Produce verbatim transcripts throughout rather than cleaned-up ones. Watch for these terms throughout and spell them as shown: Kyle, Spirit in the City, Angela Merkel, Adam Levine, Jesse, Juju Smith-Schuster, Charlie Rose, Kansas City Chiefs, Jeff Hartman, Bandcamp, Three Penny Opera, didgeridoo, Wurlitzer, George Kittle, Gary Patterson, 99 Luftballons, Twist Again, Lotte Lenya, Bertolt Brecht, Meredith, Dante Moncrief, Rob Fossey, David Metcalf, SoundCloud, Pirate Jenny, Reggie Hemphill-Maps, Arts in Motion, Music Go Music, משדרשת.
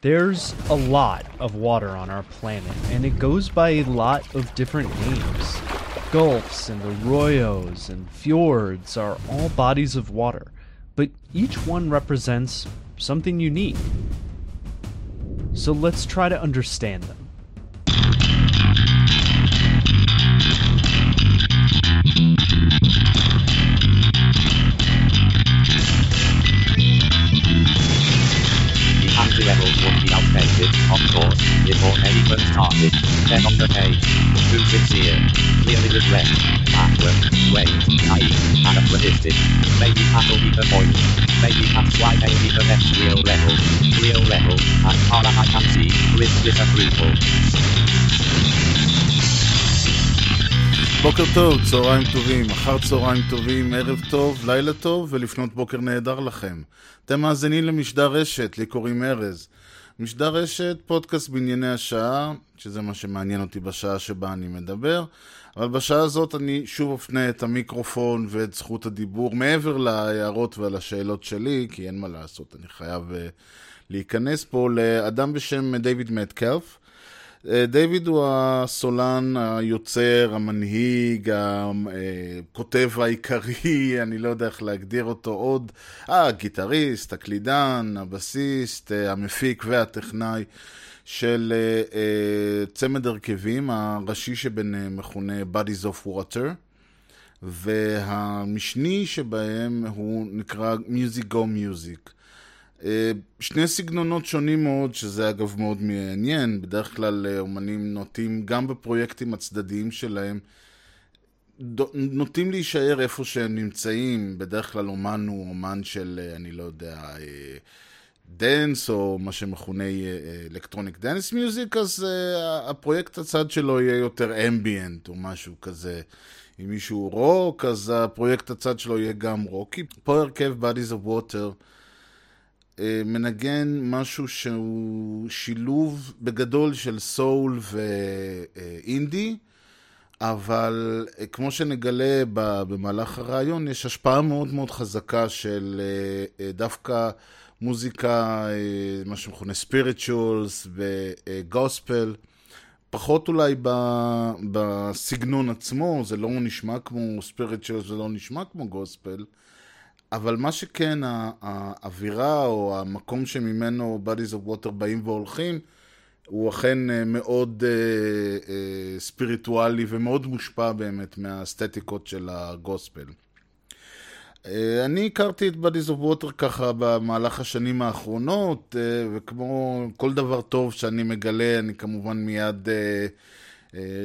There's a lot of water on our planet, and it goes by a lot of different names. Gulfs and arroyos and fjords are all bodies of water, but each one represents something unique. So let's try to understand them. Of course, before anyone started, then on the page, who fits here, clearly the dress, backward, weight, naive, anachronistic, maybe that'll be the point, maybe that's why they be the next real level, real level, as far as I can see, with disapproval. בוקר טוב, צהריים טובים, אחר צהריים טובים, ערב טוב, לילה טוב, ולפנות בוקר נהדר לכם. אתם מאזינים למשדר רשת, לי קוראים ארז. משדר רשת, פודקאסט בענייני השעה, שזה מה שמעניין אותי בשעה שבה אני מדבר, אבל בשעה הזאת אני שוב אפנה את המיקרופון ואת זכות הדיבור, מעבר להערות ולשאלות שלי, כי אין מה לעשות, אני חייב להיכנס פה לאדם בשם דיוויד מטקלף. דיוויד הוא הסולן, היוצר, המנהיג, הכותב העיקרי, אני לא יודע איך להגדיר אותו עוד, הגיטריסט, הקלידן, הבסיסט, המפיק והטכנאי של צמד הרכבים, הראשי שבין מכונה Bodies of Water, והמשני שבהם הוא נקרא Music Go Music. שני סגנונות שונים מאוד, שזה אגב מאוד מעניין. בדרך כלל אומנים נוטים גם בפרויקטים הצדדיים שלהם, נוטים להישאר איפה שהם נמצאים. בדרך כלל אומן הוא אומן של, אני לא יודע, דנס או מה שמכונה אלקטרוניק דנס מיוזיק, אז הפרויקט הצד שלו יהיה יותר אמביאנט או משהו כזה. אם מישהו רוק, אז הפרויקט הצד שלו יהיה גם רוקי. פה הרכב Bodies of Water מנגן משהו שהוא שילוב בגדול של סול ואינדי, אבל כמו שנגלה במהלך הרעיון, יש השפעה מאוד מאוד חזקה של דווקא מוזיקה, מה שמכונה ספיריטואלס וגוספל, פחות אולי בסגנון עצמו, זה לא נשמע כמו ספיריטואלס, זה לא נשמע כמו גוספל, אבל מה שכן, האווירה או המקום שממנו Bodies of Water באים והולכים, הוא אכן מאוד ספיריטואלי ומאוד מושפע באמת מהאסתטיקות של הגוספל. אני הכרתי את Bodies of Water ככה במהלך השנים האחרונות, וכמו כל דבר טוב שאני מגלה, אני כמובן מיד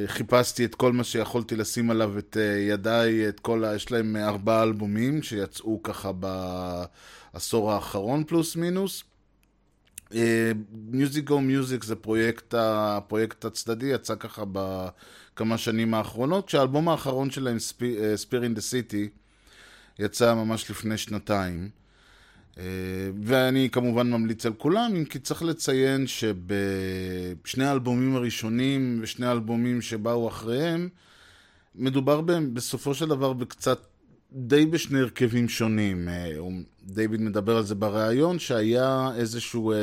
חיפשתי את כל מה שיכולתי לשים עליו את ידיי, את כל ה... יש להם ארבעה אלבומים שיצאו ככה בעשור האחרון פלוס מינוס. Music Go Music זה פרויקט, הפרויקט הצדדי, יצא ככה בכמה שנים האחרונות, כשהאלבום האחרון שלהם, Spirit in the City, יצא ממש לפני שנתיים. ואני כמובן ממליץ על כולם, אם כי צריך לציין שבשני האלבומים הראשונים ושני האלבומים שבאו אחריהם, מדובר בהם בסופו של דבר בקצת די בשני הרכבים שונים. דיוויד מדבר על זה בראיון, שהיה איזשהו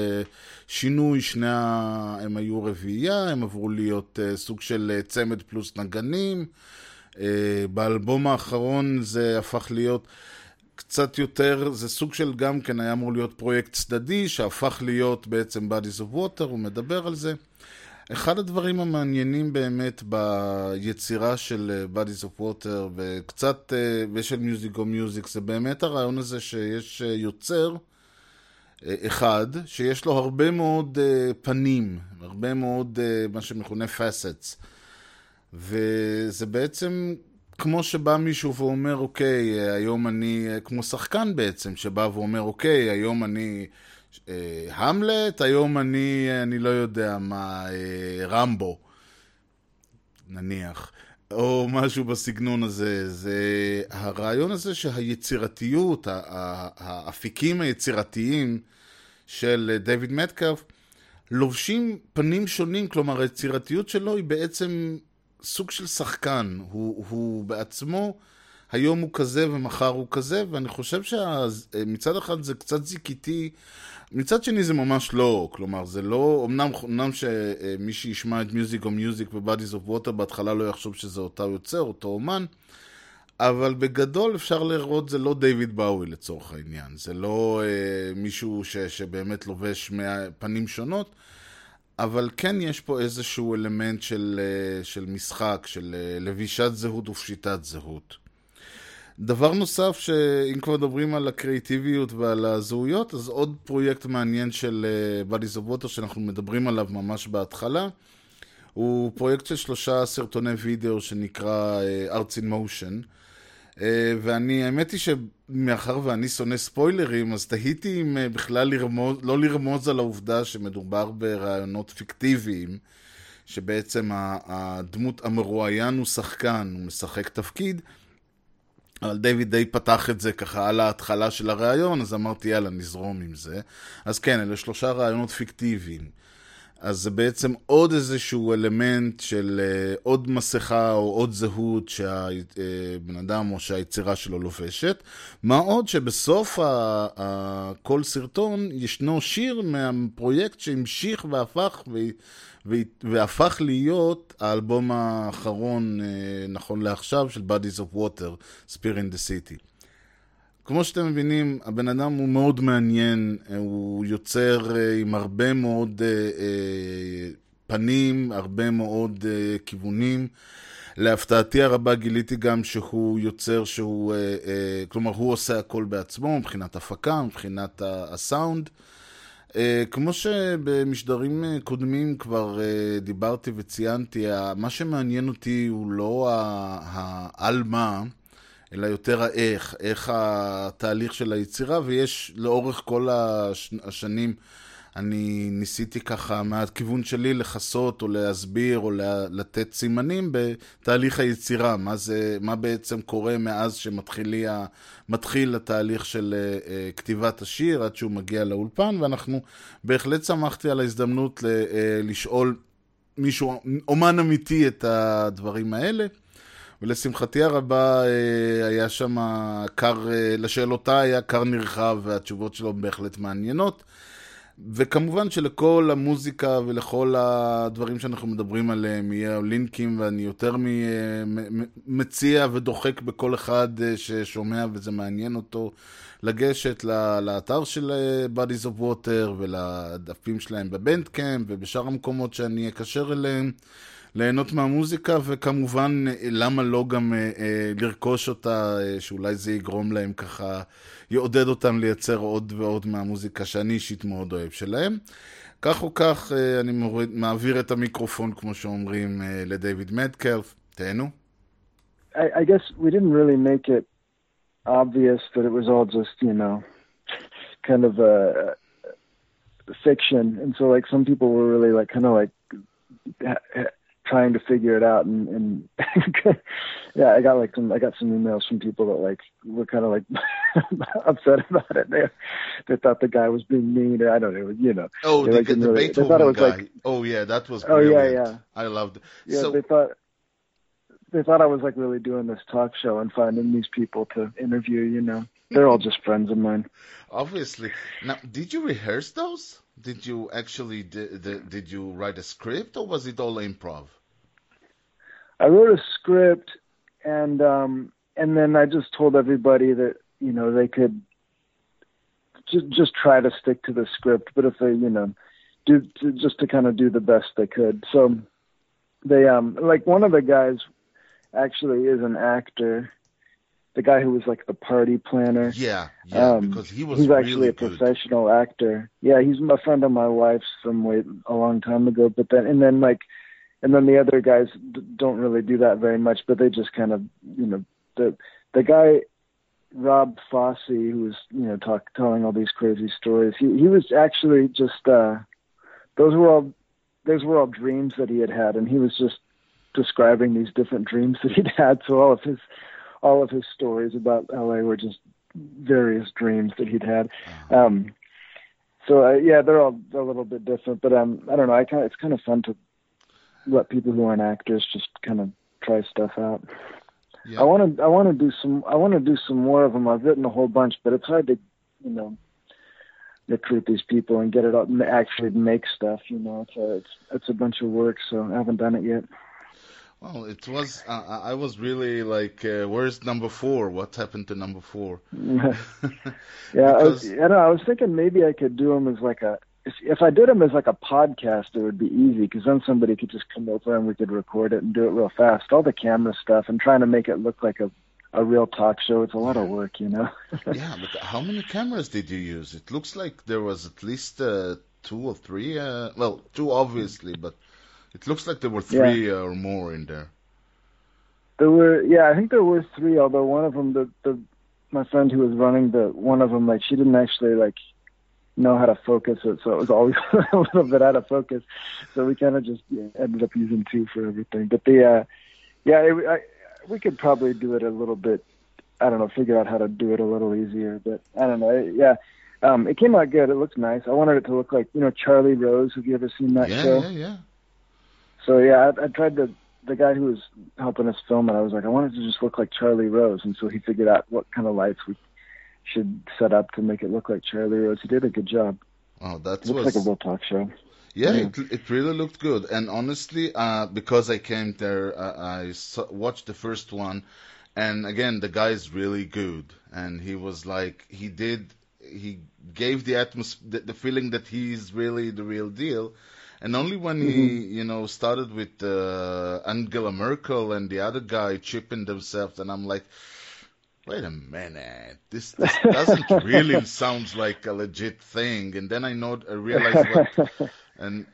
שינוי, שני הם היו רביעייה, הם עברו להיות סוג של צמד פלוס נגנים, באלבום האחרון זה הפך להיות קצת יותר, זה סוג של גם כן היה אמור להיות פרויקט צדדי, שהפך להיות בעצם Bodies of Water, הוא מדבר על זה. אחד הדברים המעניינים באמת ביצירה של Bodies of Water, וקצת, ושל Music Go Music, זה באמת הרעיון הזה שיש יוצר אחד, שיש לו הרבה מאוד פנים, הרבה מאוד מה שמכונה facets, וזה בעצם כמו שבא מישהו ואומר, אוקיי, היום אני, כמו שחקן בעצם, שבא ואומר, אוקיי, היום אני אה, המלט, היום אני, אני לא יודע מה, אה, רמבו, נניח, או משהו בסגנון הזה. זה הרעיון הזה שהיצירתיות, האפיקים היצירתיים של דיוויד מטקלף, לובשים פנים שונים, כלומר, היצירתיות שלו היא בעצם סוג של שחקן, הוא, הוא בעצמו היום הוא כזה ומחר הוא כזה, ואני חושב שמצד אחד זה קצת זיקיתי, מצד שני זה ממש לא, כלומר זה לא, אמנם, אמנם שמי שישמע את Music Go Music ו-Bodies of Water בהתחלה לא יחשוב שזה אותה יוצר, אותו אומן, אבל בגדול אפשר לראות זה לא דיוויד באוי לצורך העניין, זה לא אה, מישהו ש, שבאמת לובש מהפנים שונות, אבל כן יש פה איזשהו אלמנט של, של משחק, של לבישת זהות ופשיטת זהות. דבר נוסף, שאם כבר מדברים על הקריאטיביות ועל הזהויות, אז עוד פרויקט מעניין של Bodies of Water שאנחנו מדברים עליו ממש בהתחלה, הוא פרויקט של שלושה סרטוני וידאו שנקרא Arts in Motion, ואני, האמת היא שמאחר ואני שונא ספוילרים, אז תהיתי אם בכלל לרמוז, לא לרמוז על העובדה שמדובר ברעיונות פיקטיביים, שבעצם הדמות המרואיין הוא שחקן, הוא משחק תפקיד, אבל דיוויד די פתח את זה ככה על ההתחלה של הרעיון, אז אמרתי יאללה נזרום עם זה. אז כן, אלה שלושה רעיונות פיקטיביים. אז זה בעצם עוד איזשהו אלמנט של uh, עוד מסכה או עוד זהות שהבן uh, אדם או שהיצירה שלו לובשת. מה עוד שבסוף ה- ה- כל סרטון ישנו שיר מהפרויקט שהמשיך והפך, ו- ו- והפך להיות האלבום האחרון uh, נכון לעכשיו של Bodies of Water, Spirit in the City. כמו שאתם מבינים, הבן אדם הוא מאוד מעניין, הוא יוצר עם הרבה מאוד פנים, הרבה מאוד כיוונים. להפתעתי הרבה גיליתי גם שהוא יוצר שהוא, כלומר הוא עושה הכל בעצמו, מבחינת הפקה, מבחינת הסאונד. כמו שבמשדרים קודמים כבר דיברתי וציינתי, מה שמעניין אותי הוא לא העל מה, אלא יותר האיך, איך התהליך של היצירה, ויש לאורך כל הש... השנים, אני ניסיתי ככה מהכיוון שלי לחסות או להסביר או לה... לתת סימנים בתהליך היצירה, מה, זה... מה בעצם קורה מאז שמתחיל ה... התהליך של uh, uh, כתיבת השיר עד שהוא מגיע לאולפן, ואנחנו בהחלט שמחתי על ההזדמנות ל... uh, לשאול מישהו, אומן אמיתי את הדברים האלה, ולשמחתי הרבה היה שם קר, לשאלותה היה קר נרחב, והתשובות שלו בהחלט מעניינות. וכמובן שלכל המוזיקה ולכל הדברים שאנחנו מדברים עליהם יהיה לינקים, ואני יותר מציע ודוחק בכל אחד ששומע וזה מעניין אותו לגשת לאתר של Bodies of Water ולדפים שלהם בבנדקאמפ ובשאר המקומות שאני אקשר אליהם, ליהנות מהמוזיקה, וכמובן למה לא גם אה, לרכוש אותה, אה, שאולי זה יגרום להם ככה, יעודד אותם לייצר עוד ועוד מהמוזיקה שאני אישית מאוד אוהב שלהם. כך או כך אה, אני מוריד, מעביר את המיקרופון, כמו שאומרים, אה, לדייוויד מטקלף. תהנו. I, I guess we didn't really make it obvious that it was all just, you know, kind of a, a fiction. And so like some people were really like, kind of like, trying to figure it out and, and yeah I got like some I got some emails from people that like were kind of like upset about it. They they thought the guy was being mean, or I don't know, you know. Oh, they, they, like, the really, Beethoven they thought it was guy. Like oh yeah, that was brilliant. Oh yeah, yeah. I loved it. Yeah, so they thought they thought I was like really doing this talk show and finding these people to interview, you know. They're all just friends of mine. Obviously. Now, did you rehearse those? Did you actually did, did you write a script, or was it all improv? I wrote a script, and um, and then I just told everybody that, you know, they could just just try to stick to the script, but if they, you know, do to, just to kind of do the best they could. So they um like one of the guys actually is an actor. The guy who was like the party planner. Yeah, yeah, um, because he was he's really actually a good. professional actor. Yeah, he's a friend of my wife's from way, a long time ago. But then and then like, and then the other guys d- don't really do that very much. But they just kind of, you know, the the guy Rob Fossey, who was, you know, talk, telling all these crazy stories. He he was actually just uh, those were all those were all dreams that he had had, and he was just describing these different dreams that he'd had. So all of his all of his stories about L A were just various dreams that he'd had. Um, so uh, yeah, they're all a little bit different, but um, I don't know. I kind of, it's kind of fun to let people who aren't actors just kind of try stuff out. Yeah. I want to. I want to do some. I want to do some more of them. I've written a whole bunch, but it's hard to, you know, recruit these people and get it up and actually make stuff. You know, it's a, it's it's a bunch of work, so I haven't done it yet. Well, it was. Uh, I was really like, uh, where's number four? What happened to number four? Yeah, because... I was, you know, I was thinking maybe I could do them as like a. If, if I did them as like a podcast, it would be easy because then somebody could just come over and we could record it and do it real fast. All the camera stuff and trying to make it look like a, a real talk show, it's a lot of work, you know. Yeah, but how many cameras did you use? It looks like there was at least uh, two or three. Uh, well, two obviously, but. It looks like there were three yeah. or more in there. There were, yeah, I think there were three. Although one of them, the, the my friend who was running the one of them, like she didn't actually like know how to focus it, so it was always a little bit out of focus. So we kind of just yeah, ended up using two for everything. But the, uh, yeah, it, I, we could probably do it a little bit. I don't know, figure out how to do it a little easier. But I don't know, it, yeah. Um, it came out good. It looked nice. I wanted it to look like, you know, Charlie Rose. Have you ever seen that yeah, show? Yeah, yeah, yeah. So, yeah, I, I tried to, the guy who was helping us film it, I was like, I wanted to just look like Charlie Rose. And so he figured out what kind of lights we should set up to make it look like Charlie Rose. He did a good job. Oh, that was... looks like a real talk show. Yeah, yeah. It, it really looked good. And honestly, uh, because I came there, uh, I saw, watched the first one. And again, the guy's really good. And he was like, he did, he gave the atmosphere, the, the feeling that he's really the real deal. And only when he, mm-hmm. you know, started with uh, Angela Merkel and the other guy chipping themselves, and I'm like, wait a minute, this, this doesn't really sound like a legit thing. And then I know, I realized what. And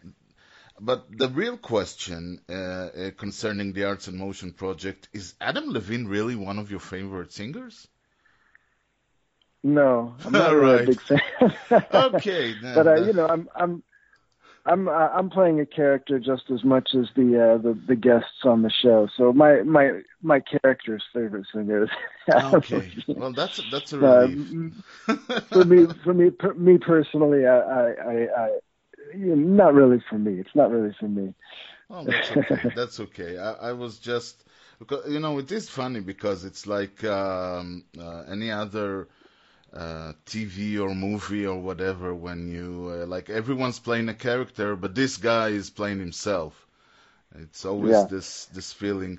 but the real question uh, concerning the Arts in Motion project is: Adam Levine really one of your favorite singers? No, I'm not really a big fan. Okay, then, but uh, you know, I'm I'm. I'm uh, I'm playing a character just as much as the, uh, the the guests on the show. So my my my character's favorite singer is okay. Well, that's that's a relief. Uh, for me, for me, per, me personally, I, I, I, you know, not really for me. It's not really for me. Oh, that's okay. That's okay. I, I was just because you know it is funny because it's like um, uh, any other. Uh, T V or movie or whatever when you uh, like everyone's playing a character but this guy is playing himself. It's always yeah. this this feeling.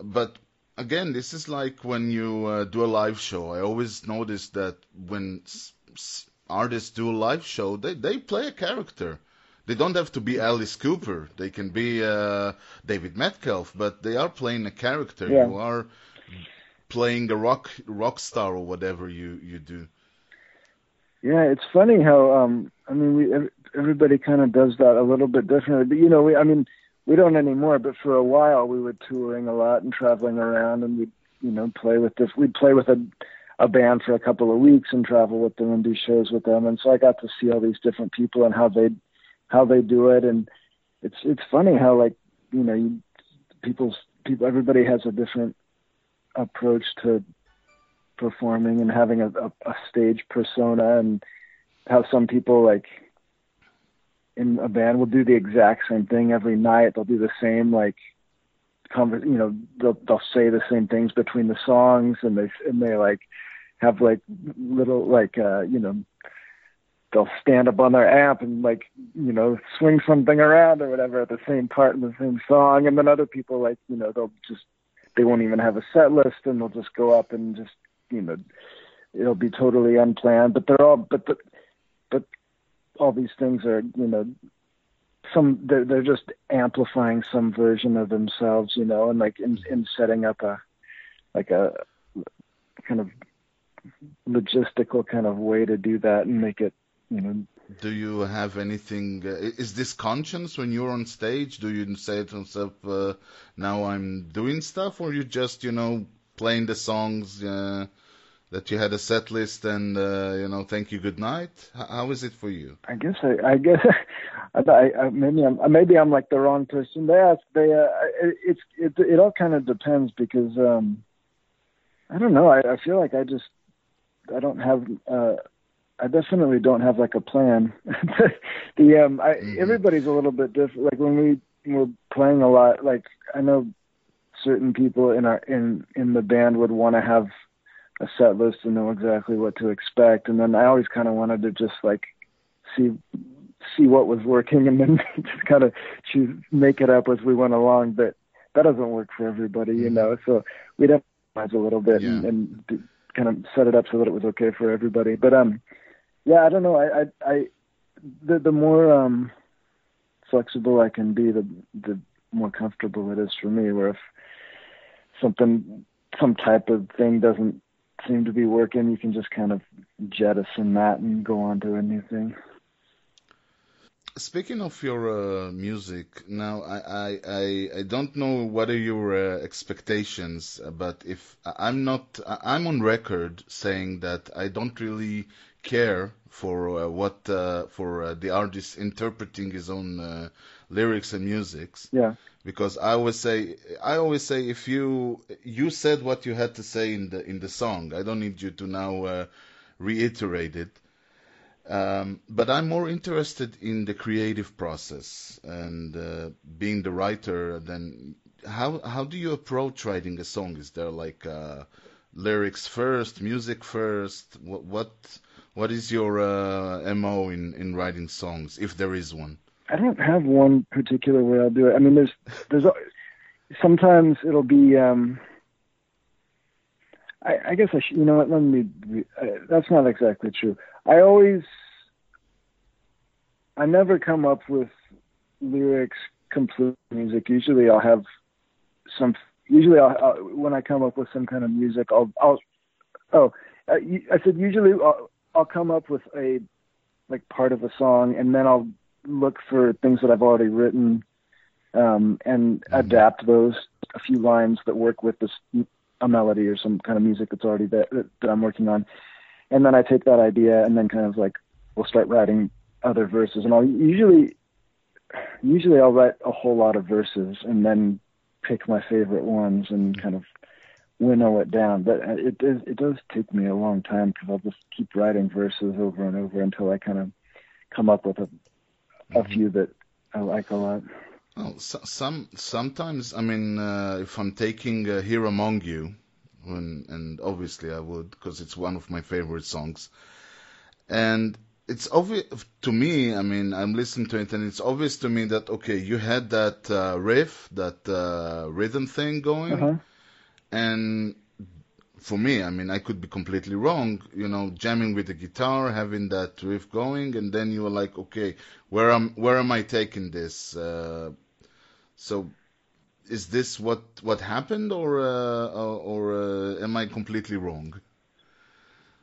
But again, this is like when you uh, do a live show. I always notice that when s- s- artists do a live show, they, they play a character. They don't have to be Alice Cooper. They can be uh, David Metcalf, but they are playing a character. Yeah. You are playing a rock rock star or whatever you, you do. Yeah, it's funny how, um, I mean, we everybody kind of does that a little bit differently. But, you know, we I mean, we don't anymore, but for a while we were touring a lot and traveling around and we'd, you know, play with this. We'd play with a, a band for a couple of weeks and travel with them and do shows with them. And so I got to see all these different people and how they how they do it. And it's it's funny how, like, you know, you, people's, people, everybody has a different approach to performing and having a, a, a stage persona, and how some people like in a band will do the exact same thing every night. They'll do the same, like, conver- you know, they'll, they'll say the same things between the songs, and they, and they like have like little, like, uh, you know, they'll stand up on their amp and, like, you know, swing something around or whatever at the same part in the same song. And then other people, like, you know, they'll just, they won't even have a set list and they'll just go up and just, you know, it'll be totally unplanned, but they're all, but, but, but all these things are, you know, some, they're, they're just amplifying some version of themselves, you know, and like in, in setting up a, like a kind of logistical kind of way to do that and make it, you know. Do you have anything? Uh, is this conscious when you're on stage? Do you say to yourself, uh, "Now I'm doing stuff," or you just, you know, playing the songs uh, that you had a set list and uh, you know, thank you, good night? H- how is it for you? I guess I, I guess I, I, maybe I'm maybe I'm like the wrong person to ask. They uh, it, it's it it all kind of depends because um, I don't know. I, I feel like I just I don't have. Uh, I definitely don't have like a plan. the um, I, everybody's a little bit different. Like when we were playing a lot, like I know certain people in our in in the band would want to have a set list and know exactly what to expect, and then I always kind of wanted to just like see see what was working and then just kind of choose, make it up as we went along, but that doesn't work for everybody, you know, so we'd have to a little bit yeah. and, and kind of set it up so that it was okay for everybody. But um yeah, I don't know, I I, I the the more um flexible I can be, the the more comfortable it is for me, where if something some type of thing doesn't seem to be working, you can just kind of jettison that and go on to a new thing. Speaking of your uh, music, now I, I I don't know what are your uh, expectations, but if I'm not, I'm on record saying that I don't really care for uh, what uh, for uh, the artist interpreting his own uh, lyrics and musics. Yeah. Because I always say, I always say, if you you said what you had to say in the in the song, I don't need you to now uh, reiterate it. Um, but I'm more interested in the creative process and uh, being the writer. Then how how do you approach writing a song? Is there like uh, lyrics first, music first? What what, what is your uh, M O in, in writing songs, if there is one? I don't have one particular way I'll do it. I mean, there's there's sometimes it'll be. Um, I, I guess I should, you know what? Let me. Uh, that's not exactly true. I always, I never come up with lyrics complete music. Usually I'll have some, usually I'll, I'll, when I come up with some kind of music, I'll, I'll oh, I, I said usually I'll, I'll come up with a, like part of a song, and then I'll look for things that I've already written um, and mm-hmm. adapt those, a few lines that work with this, a melody or some kind of music that's already there, that, that I'm working on. And then I take that idea and then kind of like, we'll start writing other verses. And I'll usually, usually I'll write a whole lot of verses and then pick my favorite ones and kind of winnow it down. But it does, it does take me a long time because I'll just keep writing verses over and over until I kind of come up with a, a mm-hmm. few that I like a lot. Oh, so, some, sometimes, I mean, uh, if I'm taking uh, Here Among You, When, and obviously I would, because it's one of my favorite songs. And it's obvious to me, I mean, I'm listening to it, and it's obvious to me that, okay, you had that uh, riff, that uh, rhythm thing going. Uh-huh. And for me, I mean, I could be completely wrong, you know, jamming with the guitar, having that riff going, and then you were like, okay, where am, where am I taking this? Uh, so... Is this what, what happened, or uh, or, or uh, am I completely wrong?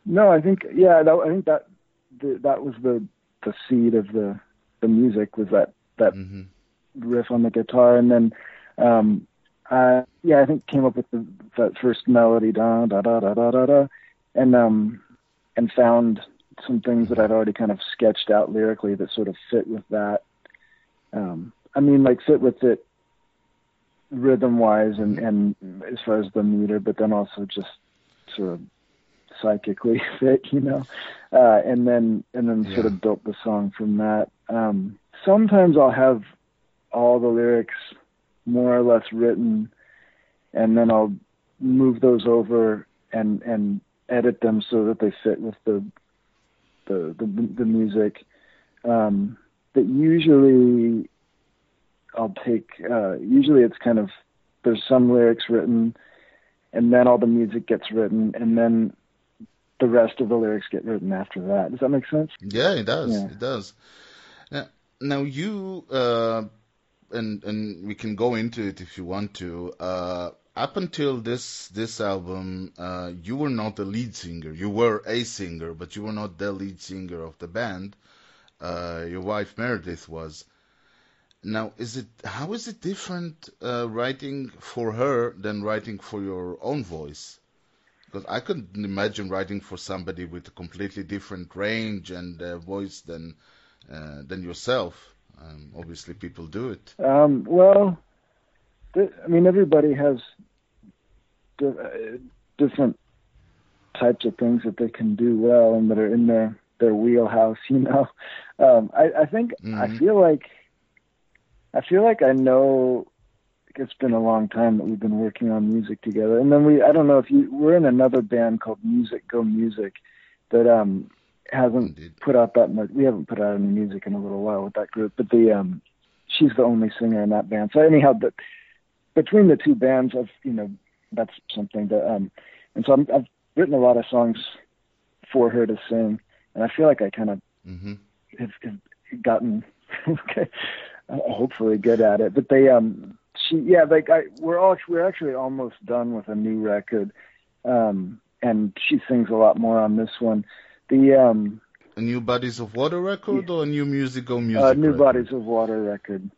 No, I think yeah, that, I think that the, that was the, the seed of the the music, was that that mm-hmm. riff on the guitar, and then um, I yeah, I think came up with the, that first melody, da da da da da da da, and um and found some things that I'd already kind of sketched out lyrically that sort of fit with that. Um, I mean, like fit with it. Rhythm-wise and, and as far as the meter, but then also just sort of psychically fit, you know, uh, and then and then yeah. sort of built the song from that. Um, sometimes I'll have all the lyrics more or less written, and then I'll move those over and and edit them so that they fit with the the the, the music. Um, but usually. I'll take, uh, usually it's kind of, there's some lyrics written, and then all the music gets written, and then the rest of the lyrics get written after that. Does that make sense? Yeah, it does. Yeah. It does. Now, now you, uh, and and we can go into it if you want to, uh, up until this, this album, uh, you were not the lead singer. You were a singer, but you were not the lead singer of the band. Uh, your wife Meredith was. Now, is it how is it different uh, writing for her than writing for your own voice? Because I couldn't imagine writing for somebody with a completely different range and uh, voice than uh, than yourself. Um, obviously, people do it. Um, well, th- I mean, everybody has di- different types of things that they can do well and that are in their, their wheelhouse. You know, um, I, I think mm-hmm. I feel like. I feel like I know it's been a long time that we've been working on music together. And then we, I don't know if you, we're in another band called Music Go Music that um, hasn't Indeed. put out that much. We haven't put out any music in a little while with that group, but the um, she's the only singer in that band. So anyhow, the, between the two bands, I've, you know, that's something that, um, and so I'm, I've written a lot of songs for her to sing. And I feel like I kind of mm-hmm. have, have gotten, okay, hopefully good at it, but they, um, she, yeah, like I, we're all, we're actually almost done with a new record. Um, and she sings a lot more on this one. The, um, a new Bodies of Water record yeah. or a new Music Go Music? Uh, new record? Bodies of Water record.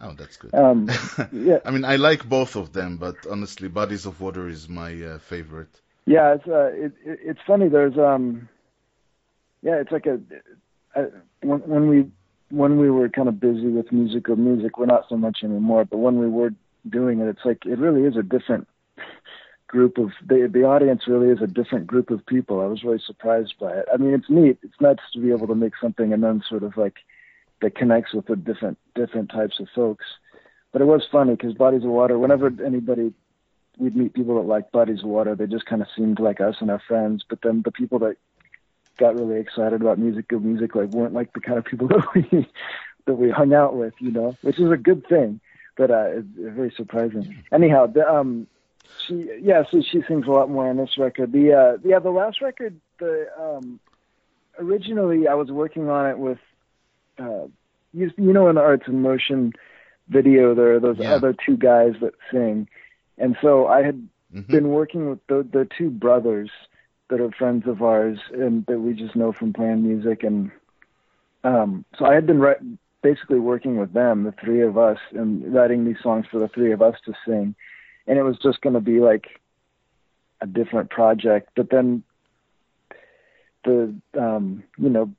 Oh, that's good. Um, yeah. I mean, I like both of them, but honestly, Bodies of Water is my uh, favorite. Yeah. It's, uh, it, it, it's funny. There's, um, yeah, it's like a, a when, when we, when we were kind of busy with musical music, we're not so much anymore, but when we were doing it, it's like, it really is a different group of, the, the audience really is a different group of people. I was really surprised by it. I mean, it's neat. It's nice to be able to make something and then sort of like that connects with the different, different types of folks. But it was funny because Bodies of Water, whenever anybody, we'd meet people that liked Bodies of Water, they just kind of seemed like us and our friends. But then the people that got really excited about Music Go Music, like weren't like the kind of people that we that we hung out with, you know, which is a good thing, but uh, it's very surprising. Anyhow, the, um, she yeah, so she sings a lot more on this record. The uh, yeah, the last record, the um, originally I was working on it with, uh, you, you know, in the Arts in Motion video, there are those yeah. other two guys that sing, and so I had mm-hmm. been working with the the two brothers that are friends of ours and that we just know from playing music. And um, so I had been re- basically working with them, the three of us, and writing these songs for the three of us to sing. And it was just going to be like a different project. But then the, um, you know,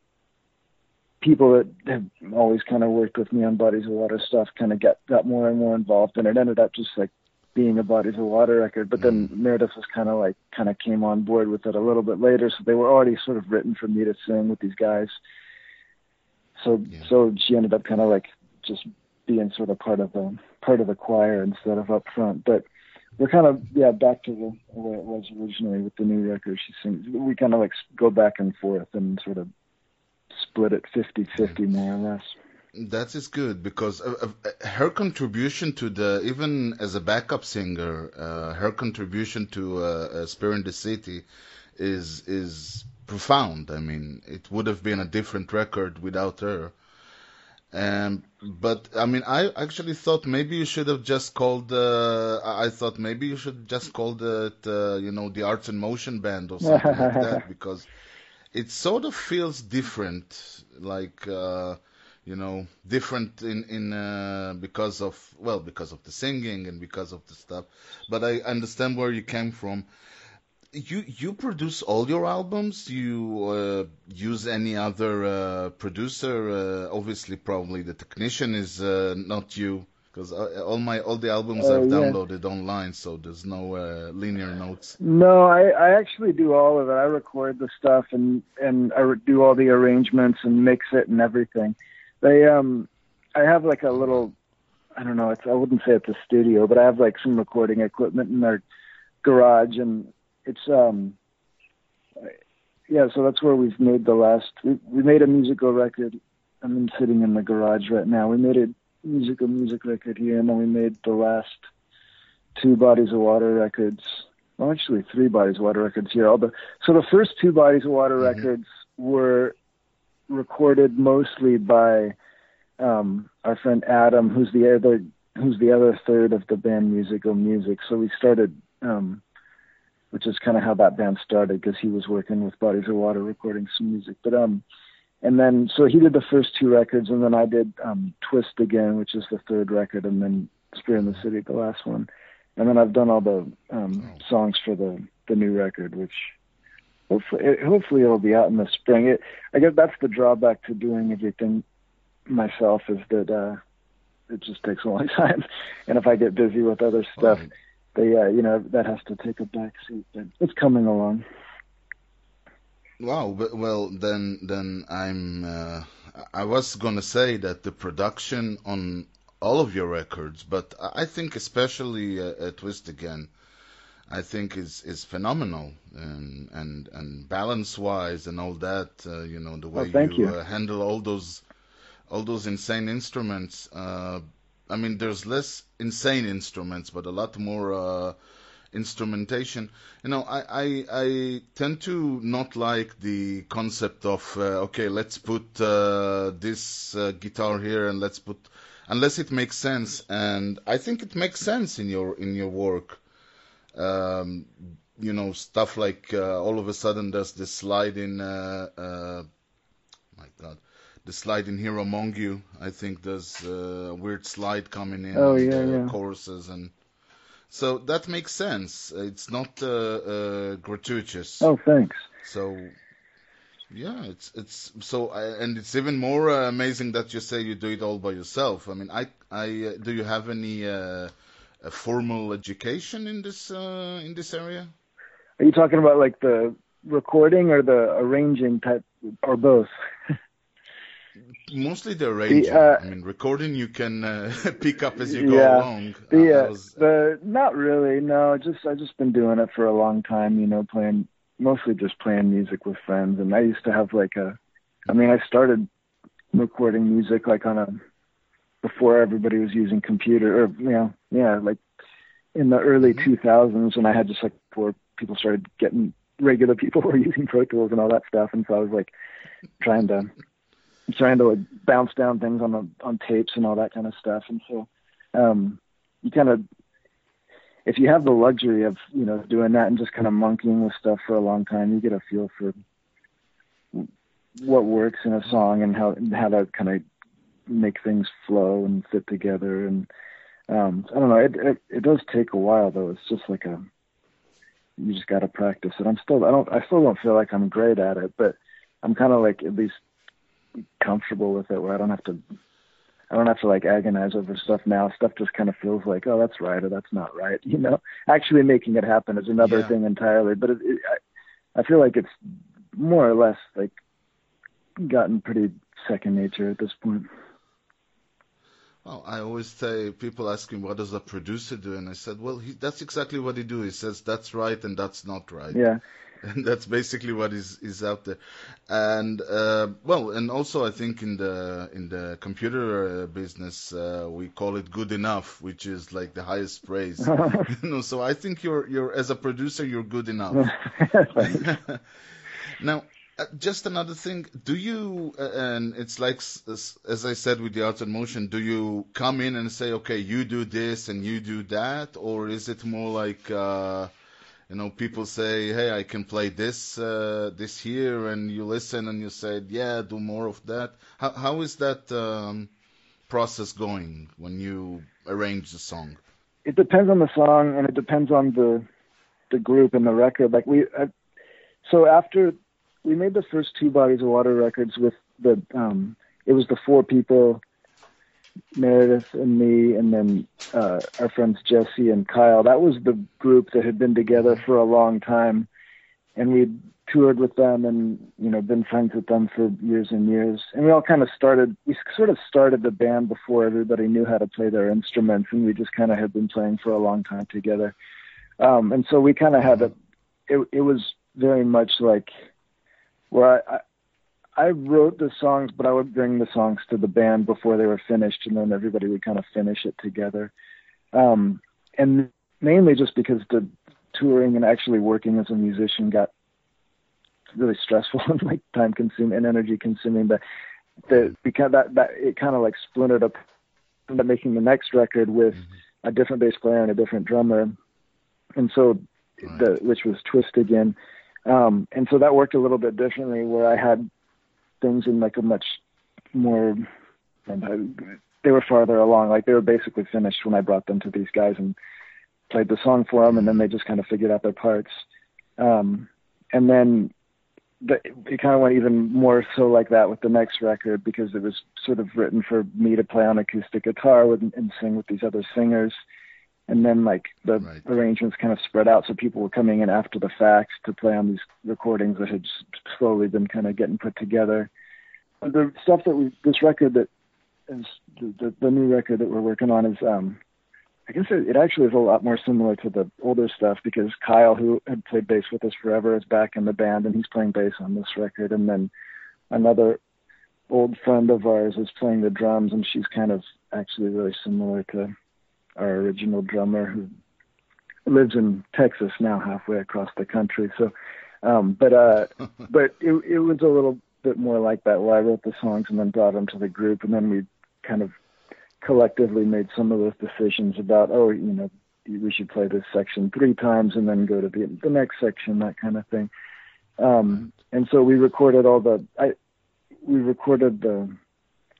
people that have always kind of worked with me on Bodies of Water stuff kind of got, got more and more involved. And it ended up just like being a Bodies of Water record, but then mm. Meredith was kind of like, kind of came on board with it a little bit later, so they were already sort of written for me to sing with these guys. So, yeah. so she ended up kind of like just being sort of part of the part of the choir instead of up front. But we're kind of yeah back to the way it was originally with the new record. She sings. We kind of like go back and forth and sort of split it fifty-fifty mm. more or less. That is good because uh, uh, her contribution to the, even as a backup singer, uh, her contribution to uh, uh, Spirit in the City is is profound. I mean, it would have been a different record without her. Um, but I mean, I actually thought maybe you should have just called. Uh, I thought maybe you should just called it, uh, you know, the Arts in Motion band or something like that, because it sort of feels different, like. Uh, You know, different in in uh, because of well, because of the singing and because of the stuff. But I understand where you came from. You you produce all your albums. You uh, use any other uh, producer? Uh, obviously, probably the technician is uh, not you, because all my all the albums uh, I've yeah. downloaded online, so there's no uh, linear notes. No, I, I actually do all of it. I record the stuff and and I do all the arrangements and mix it and everything. They, um, I have like a little, I don't know, it's, I wouldn't say it's a studio, but I have like some recording equipment in their garage, and it's, um, yeah, so that's where we've made the last, we, we made a musical record. I'm sitting in the garage right now. We made a musical music record here, and then we made the last two Bodies of Water records. Well, actually three Bodies of Water records here. All the, so the first two Bodies of Water mm-hmm. records were recorded mostly by um, our friend Adam, who's the other who's the other third of the band Music Go Music. So we started, um, which is kind of how that band started, because he was working with Bodies of Water recording some music. But um, and then so he did the first two records, and then I did um, Twist Again, which is the third record, and then Spirit in the City, the last one. And then I've done all the um, songs for the the new record, which. Hopefully, it, hopefully it'll be out in the spring. It, I guess that's the drawback to doing everything myself, is that uh, it just takes a long time. And if I get busy with other stuff, right. they, uh, you know, that has to take a back seat. But it's coming along. Wow. But, well, then, then I'm. Uh, I was gonna say that the production on all of your records, but I think especially uh, Twist Again, I think is is phenomenal, and and, and balance wise and all that. Uh, you know the way oh, you, you. Uh, handle all those all those insane instruments. Uh, I mean, there's less insane instruments, but a lot more uh, instrumentation. You know, I, I I tend to not like the concept of uh, okay, let's put uh, this uh, guitar here and let's put, unless it makes sense. And I think it makes sense in your in your work. Um, you know, stuff like uh, all of a sudden there's this slide in, uh, uh, my God, the slide in Here Among You. I think there's a weird slide coming in. Oh, yeah, the yeah. choruses. And so that makes sense. It's not uh, uh, gratuitous. Oh, thanks. So, yeah, it's, it's so, I, and it's even more uh, amazing that you say you do it all by yourself. I mean, I, I, uh, do you have any, uh, a formal education in this uh, in this area? Are you talking about like the recording or the arranging type, or both? Mostly the arranging. The, uh, I mean, recording you can uh, pick up as you go yeah, along. Yeah, uh, was... the not really. No, just I've just been doing it for a long time. You know, playing mostly just playing music with friends. And I used to have like a. I mean, I started recording music like on a. before everybody was using computer, or, you know, yeah, like in the early two thousands, when I had just like, before people started getting, regular people were using Pro Tools and all that stuff. And so I was like trying to, trying to like, bounce down things on the, on tapes and all that kind of stuff. And so um, you kind of, if you have the luxury of, you know, doing that and just kind of monkeying with stuff for a long time, you get a feel for what works in a song and how, and how to kind of make things flow and fit together. And um I don't know, it, it it does take a while though. It's just like a you just gotta practice it. I'm still I don't I still don't feel like I'm great at it, but I'm kinda like at least comfortable with it where I don't have to I don't have to like agonize over stuff now. Stuff just kinda feels like, oh, that's right or that's not right, you know. Actually making it happen is another yeah. thing entirely. But it, it, I I feel like it's more or less like gotten pretty second nature at this point. Well, I always say, people ask me, what does a producer do? And I said, well, he, that's exactly what he do. He says, that's right and that's not right. Yeah. And that's basically what is, is out there. And, uh, well, and also I think in the in the computer uh, business, uh, we call it good enough, which is like the highest praise. You know, so I think you're, you're as a producer, you're good enough. Now, Uh, just another thing, do you, uh, and it's like, as, as I said with the Arts in Motion, do you come in and say, okay, you do this and you do that? Or is it more like, uh, you know, people say, hey, I can play this uh, this here, and you listen and you say, yeah, do more of that? How How is that um, process going when you arrange the song? It depends on the song, and it depends on the the group and the record. Like we, uh, so after... We made the first two Bodies of Water records with the, um, it was the four people, Meredith and me, and then uh, our friends Jesse and Kyle. That was the group that had been together for a long time. And we toured with them and, you know, been friends with them for years and years. And we all kind of started, we sort of started the band before everybody knew how to play their instruments. And we just kind of had been playing for a long time together. Um, and so we kind of had a, it, it was very much like, where I, I wrote the songs, but I would bring the songs to the band before they were finished, and then everybody would kind of finish it together. Um, and mainly just because the touring and actually working as a musician got really stressful and like time consuming and energy consuming. But the, because that, that it kind of like splintered up, ended up making the next record with mm-hmm. a different bass player and a different drummer, and so right. the which was Twist Again. Um, and so that worked a little bit differently where I had things in like a much more, they were farther along. Like they were basically finished when I brought them to these guys and played the song for them. And then they just kind of figured out their parts. Um, and then the, it kind of went even more so like that with the next record, because it was sort of written for me to play on acoustic guitar with, and sing with these other singers. And then, like, the right. arrangements kind of spread out, so people were coming in after the fact to play on these recordings that had slowly been kind of getting put together. The stuff that we, this record that is the, the, the new record that we're working on is, um, I guess it, it actually is a lot more similar to the older stuff, because Kyle, who had played bass with us forever, is back in the band, and he's playing bass on this record. And then another old friend of ours is playing the drums, and she's kind of actually really similar to our original drummer, who lives in Texas now, halfway across the country. So, um, but, uh, but it, it was a little bit more like that, where I wrote the songs and then brought them to the group. And then we kind of collectively made some of those decisions about, oh, you know, we should play this section three times and then go to the, the next section, that kind of thing. Um, and so we recorded all the, I, we recorded the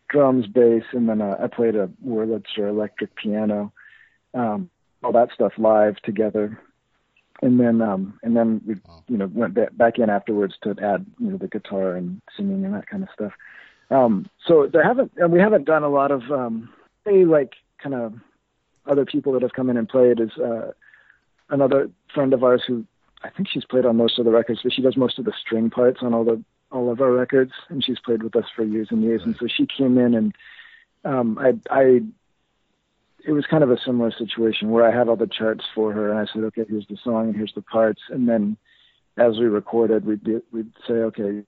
drums, bass, and then uh, I played a Wurlitzer electric piano, um, all that stuff live together. And then, um, and then we, wow. you know, went ba- back in afterwards to add, you know, the guitar and singing and that kind of stuff. Um, so there haven't, and we haven't done a lot of, um, they like kind of other people that have come in and played is, uh, another friend of ours who I think she's played on most of the records, but she does most of the string parts on all the, all of our records. And she's played with us for years and years. Right. And so she came in and, um, I, I, it was kind of a similar situation where I had all the charts for her and I said, okay, here's the song and here's the parts. And then as we recorded, we'd, be, we'd say, okay,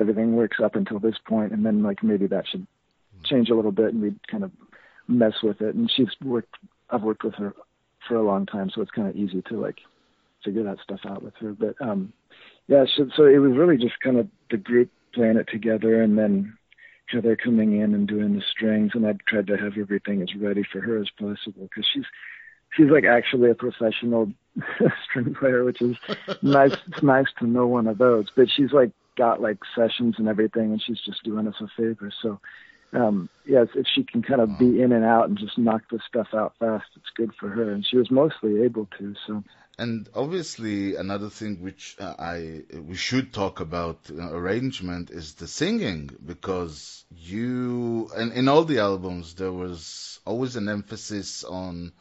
everything works up until this point. And then like, maybe that should change a little bit. And we'd kind of mess with it. And she's worked, I've worked with her for a long time. So it's kind of easy to like figure that stuff out with her. But, um, yeah, so, so it was really just kind of the group playing it together, and then Heather coming in and doing the strings, and I tried to have everything as ready for her as possible, because she's she's like actually a professional string player, which is nice. It's nice to know one of those, but she's like got like sessions and everything, and she's just doing us a favor. So um, yes, if she can kind of wow. be in and out and just knock this stuff out fast, it's good for her, and she was mostly able to. So. And obviously, another thing which uh, I we should talk about uh, arrangement is the singing, because you and in all the albums there was always an emphasis on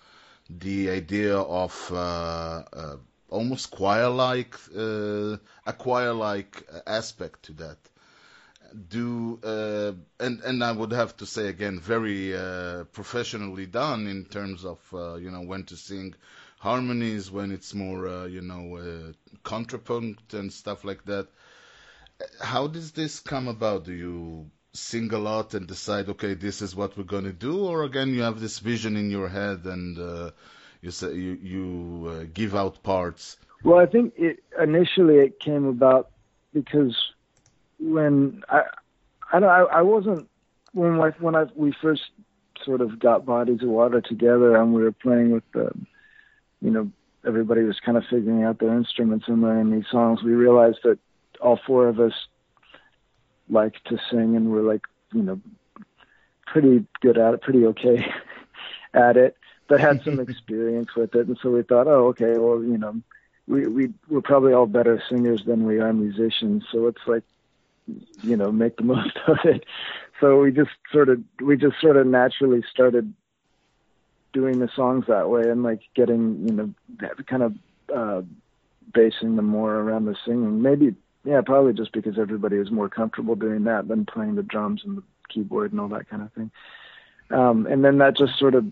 the idea of uh, uh, almost choir-like uh, a choir-like aspect to that. Do uh, and and I would have to say again, very uh, professionally done in terms of uh, you know when to sing harmonies, when it's more, uh, you know, uh, contrapunct and stuff like that. How does this come about? Do you sing a lot and decide, okay, this is what we're going to do? Or again, you have this vision in your head and uh, you say, you, you uh, give out parts? Well, I think it, initially it came about because when I, I don't, I, I wasn't, when, I, when I, we first sort of got Bodies of Water together and we were playing with the, you know, everybody was kind of figuring out their instruments and learning these songs. We realized that all four of us like to sing and we're like, you know, pretty good at it, pretty okay at it, but had some experience with it. And so we thought, oh, okay, well, you know, we, we, we're probably all better singers than we are musicians. So it's like, you know, make the most of it. So we just sort of, we just sort of naturally started doing the songs that way and like getting, you know, kind of uh, basing them more around the singing. Maybe, yeah, probably just because everybody was more comfortable doing that than playing the drums and the keyboard and all that kind of thing. Um, and then that just sort of,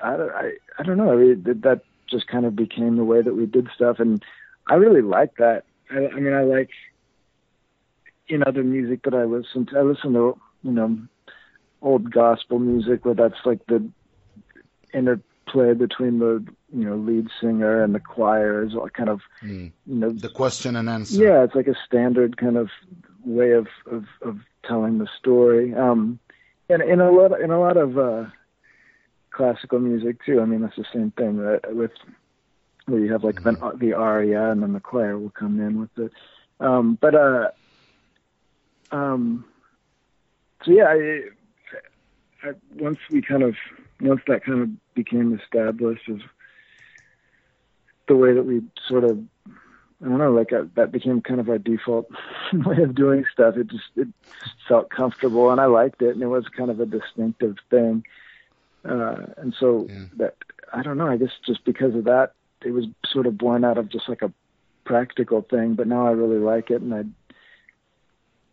I, I, I don't know, it, that just kind of became the way that we did stuff. And I really like that. I, I mean, I like, in other music that I listen to, I listen to, you know, old gospel music where that's like the interplay between the, you know, lead singer and the choir is kind of, mm. you know, the question and answer. Yeah. It's like a standard kind of way of, of, of telling the story. Um, and in a lot, in a lot of, uh, classical music too. I mean, that's the same thing, right? With where you have like mm-hmm. an, the aria and then the choir will come in with it. Um, but, uh, um, so yeah, I, I, once we kind of, once that kind of became established as the way that we sort of, I don't know, like I, that became kind of our default way of doing stuff. It just, it felt comfortable and I liked it and it was kind of a distinctive thing. Uh, and so yeah. that, I don't know, I guess just because of that, it was sort of born out of just like a practical thing, but now I really like it and I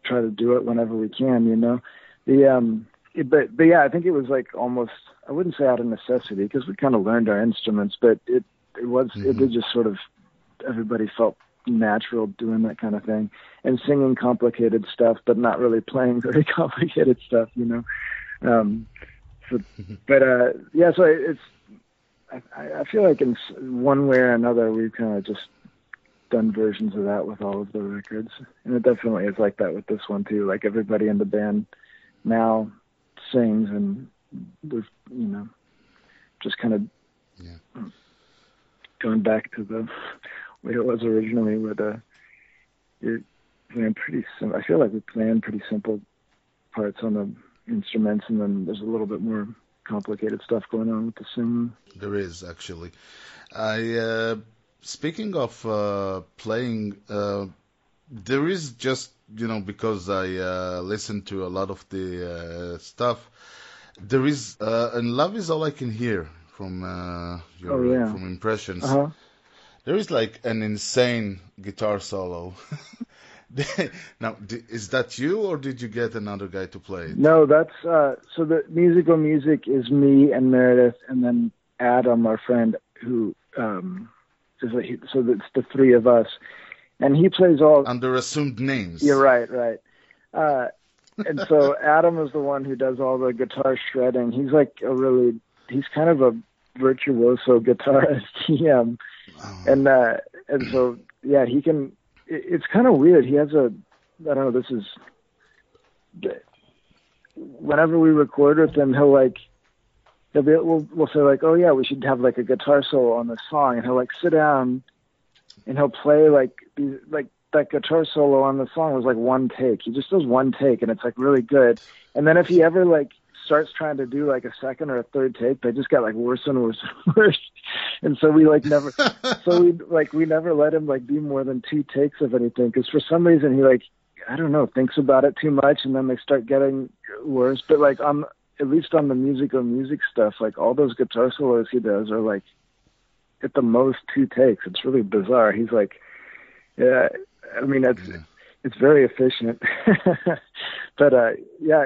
try to do it whenever we can, you know? The um, it, but but yeah, I think it was like almost, I wouldn't say out of necessity, because we kind of learned our instruments, but it it was mm-hmm. it did just sort of, everybody felt natural doing that kind of thing and singing complicated stuff, but not really playing very complicated stuff, you know. Um, so, but uh, yeah, so it, it's. I, I feel like in one way or another, we've kind of just done versions of that with all of the records. And it definitely is like that with this one too. Like everybody in the band now sings, and we've, you know, just kind of yeah. going back to the way it was originally with a, you're playing pretty simple. I feel like we're playing pretty simple parts on the instruments, and then there's a little bit more complicated stuff going on with the singing. There is, actually. I uh, speaking of uh, playing, uh, there is just, you know, because I uh, listen to a lot of the uh, stuff, there is, uh, and Love Is All I Can Hear from uh, your oh, yeah. from Impressions. Uh-huh. There is like an insane guitar solo. Now, is that you, or did you get another guy to play it? No, that's uh, so the Music Go Music is me and Meredith, and then Adam, our friend, who um, is like, so it's the three of us, and he plays all under assumed names. Yeah, right, right. Uh, and so Adam is the one who does all the guitar shredding. He's like a really, he's kind of a virtuoso guitarist. He um, oh. and uh, and so yeah, he can. It's kind of weird. He has a, I don't know, this is, whenever we record with him, he'll like, he'll be, we'll, we'll say like, oh yeah, we should have like a guitar solo on this song. And he'll like sit down and he'll play like, these, like that guitar solo on the song was like one take. He just does one take, and it's like really good. And then if he ever like starts trying to do like a second or a third take, they just got like worse and worse and worse. And so we like never, so we like, we never let him like do more than two takes of anything. 'Cause for some reason he like, I don't know, thinks about it too much, and then they start getting worse. But like on, at least on the Music Go Music stuff, like all those guitar solos he does are like at the most two takes. It's really bizarre. He's like, yeah, I mean, it's, yeah. it's very efficient, but uh, yeah,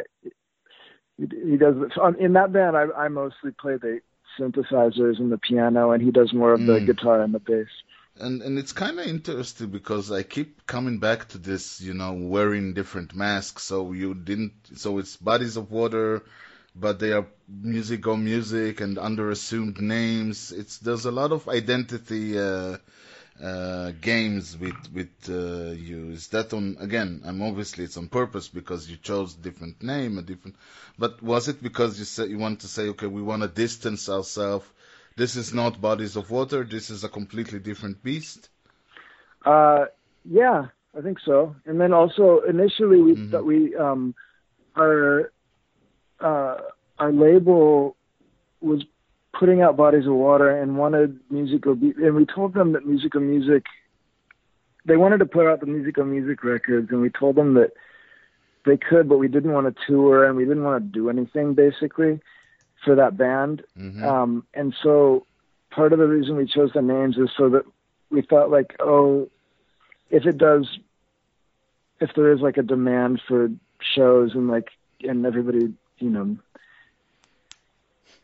he does in that band. I, I mostly play the synthesizers and the piano, and he does more of the mm. guitar and the bass. And and it's kind of interesting because I keep coming back to this, you know, wearing different masks. So you didn't. So it's Bodies of Water, but they are Music Go Music and under assumed names. It's there's a lot of identity uh, uh, games with with uh, you. Is that on again? I'm obviously it's on purpose because you chose different name, a different. But was it because you said you want to say, okay, we want to distance ourselves? This is not Bodies of Water. This is a completely different beast. Uh, yeah, I think so. And then also initially we mm-hmm. th- we um, our uh, our label was putting out Bodies of Water and wanted Music Go Be- and we told them that Music Go Music. They wanted to put out the Music Go Music records, and we told them that they could, but we didn't want to tour, and we didn't want to do anything basically for that band. Mm-hmm. Um, and so part of the reason we chose the names is so that we thought like, oh, if it does, if there is like a demand for shows and like, and everybody, you know,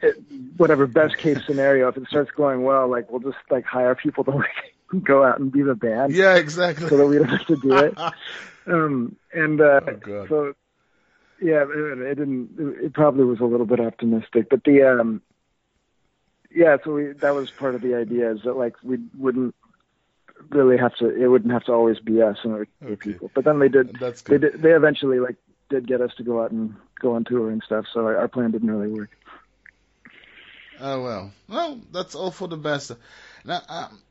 it, whatever best case scenario, if it starts going well, like we'll just like hire people to like go out and be the band. Yeah, exactly. So that we don't have to do it. Um, and, uh, oh, so yeah, it, it didn't, it probably was a little bit optimistic, but the, um, yeah, so we, that was part of the idea is that like, we wouldn't really have to, it wouldn't have to always be us and our okay. people, but then they did, That's good. they did, they eventually like did get us to go out and go on tour and stuff. So our, our plan didn't really work. Oh, well, well, that's all for the best. Now, um,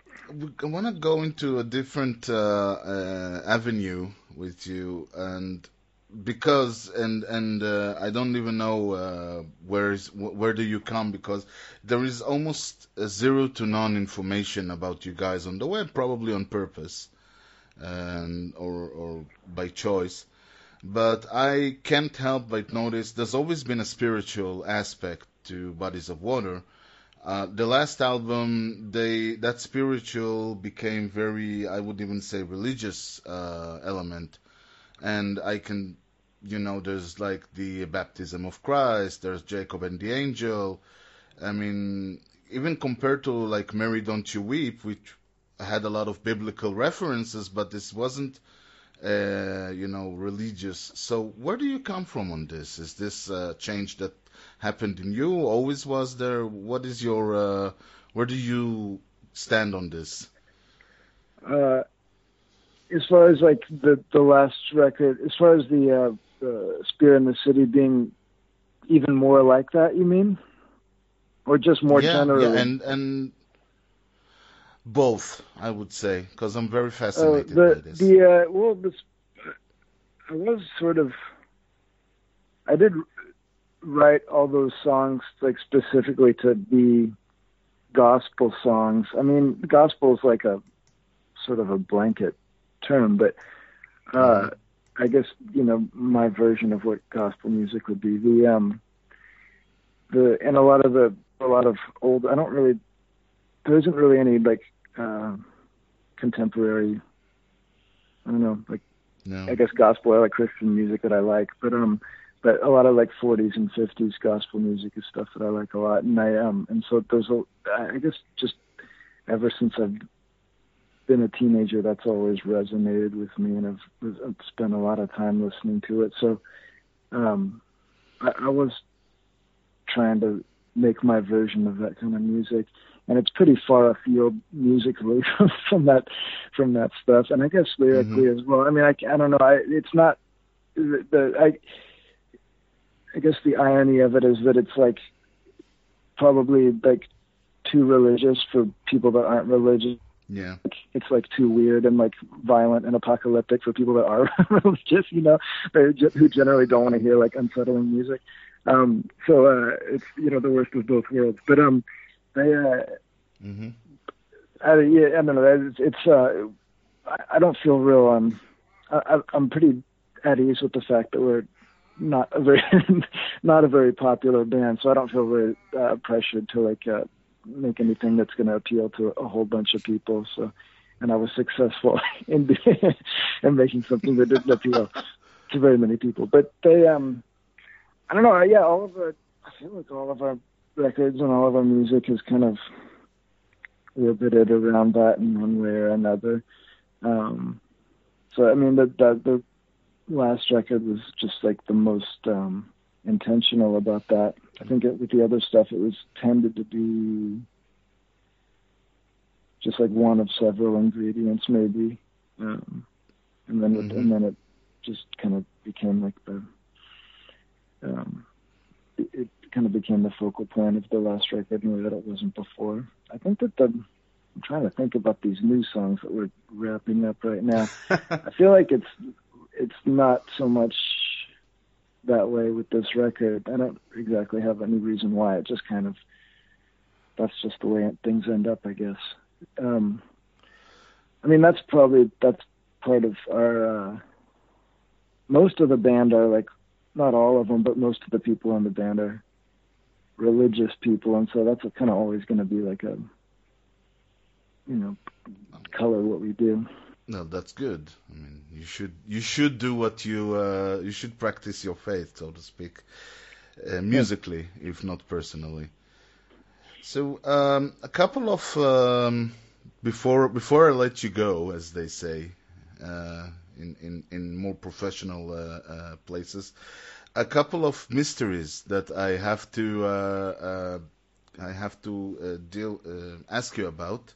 I want to go into a different uh, uh, avenue with you, and because and and uh, I don't even know uh, where is where do you come because there is almost a zero to none information about you guys on the web, probably on purpose, and or or by choice. But I can't help but notice there's always been a spiritual aspect to Bodies of Water. Uh, the last album, they that spiritual became very, I would even say, religious uh, element, and I can you know, there's like the Baptism of Christ, there's Jacob and the Angel. I mean, even compared to like Mary Don't You Weep, which had a lot of biblical references, but this wasn't, uh, you know, religious. So where do you come from on this? Is this a change that happened in you? Always was there? What is your, uh, where do you stand on this? Uh, as far as like the, the last record, as far as the uh, uh, Spirit in the City being even more like that, you mean? Or just more yeah, generally? Yeah, and, and both, I would say, because I'm very fascinated uh, the, by this. The, uh, well, this, I was sort of, I did write all those songs like specifically to be gospel songs. I mean, gospel is like a sort of a blanket term, but uh, I guess, you know, my version of what gospel music would be. The, um, the, and a lot of the, a lot of old, I don't really, there isn't really any like uh, contemporary, I don't know, like, no. I guess gospel or like Christian music that I like, but um, but a lot of like forties and fifties gospel music is stuff that I like a lot, and I um, and so there's a, I guess just ever since I've been a teenager, that's always resonated with me, and I've, I've spent a lot of time listening to it. So um, I, I was trying to make my version of that kind of music. And it's pretty far afield musically from that, from that stuff, and I guess lyrically mm-hmm. as well. I mean, I, I don't know. I, it's not the, the I. I guess the irony of it is that it's like probably like too religious for people that aren't religious. Yeah, it's like too weird and like violent and apocalyptic for people that are religious. You know, just, who generally don't want to hear like unsettling music. Um, so uh, it's, you know, the worst of both worlds. But um. They, uh, mm-hmm. I, yeah, I don't know. It's, it's uh, I, I don't feel real. Um, I, I'm pretty at ease with the fact that we're not a very, not a very popular band. So I don't feel very uh, pressured to like uh, make anything that's going to appeal to a whole bunch of people. So, and I was successful in in making something that didn't appeal to very many people. But they, um, I don't know. Yeah, all of our, I feel like all of our records and all of our music is kind of orbited around that in one way or another. Um, so, I mean, the, the, the last record was just like the most um, intentional about that. I think it, with the other stuff, it was tended to be just like one of several ingredients, maybe. Um, and then, mm-hmm. it, and then it just kind of became like the, um, it, it kind of became the focal point of the last record in a way that it wasn't before. I think that the, I'm trying to think about these new songs that we're wrapping up right now. I feel like it's it's not so much that way with this record. I don't exactly have any reason why. It just kind of, that's just the way things end up, I guess. Um, I mean, that's probably, that's part of our, uh, most of the band are like, not all of them, but most of the people in the band are religious people, and so that's kind of always going to be like a, you know, color what we do. No, that's good. I mean, you should you should do what you uh, you should practice your faith, so to speak, uh, musically, yeah. if not personally. So um, a couple of um, before before I let you go, as they say, uh, in in in more professional uh, uh, places. A couple of mysteries that I have to uh, uh, I have to uh, deal uh, ask you about.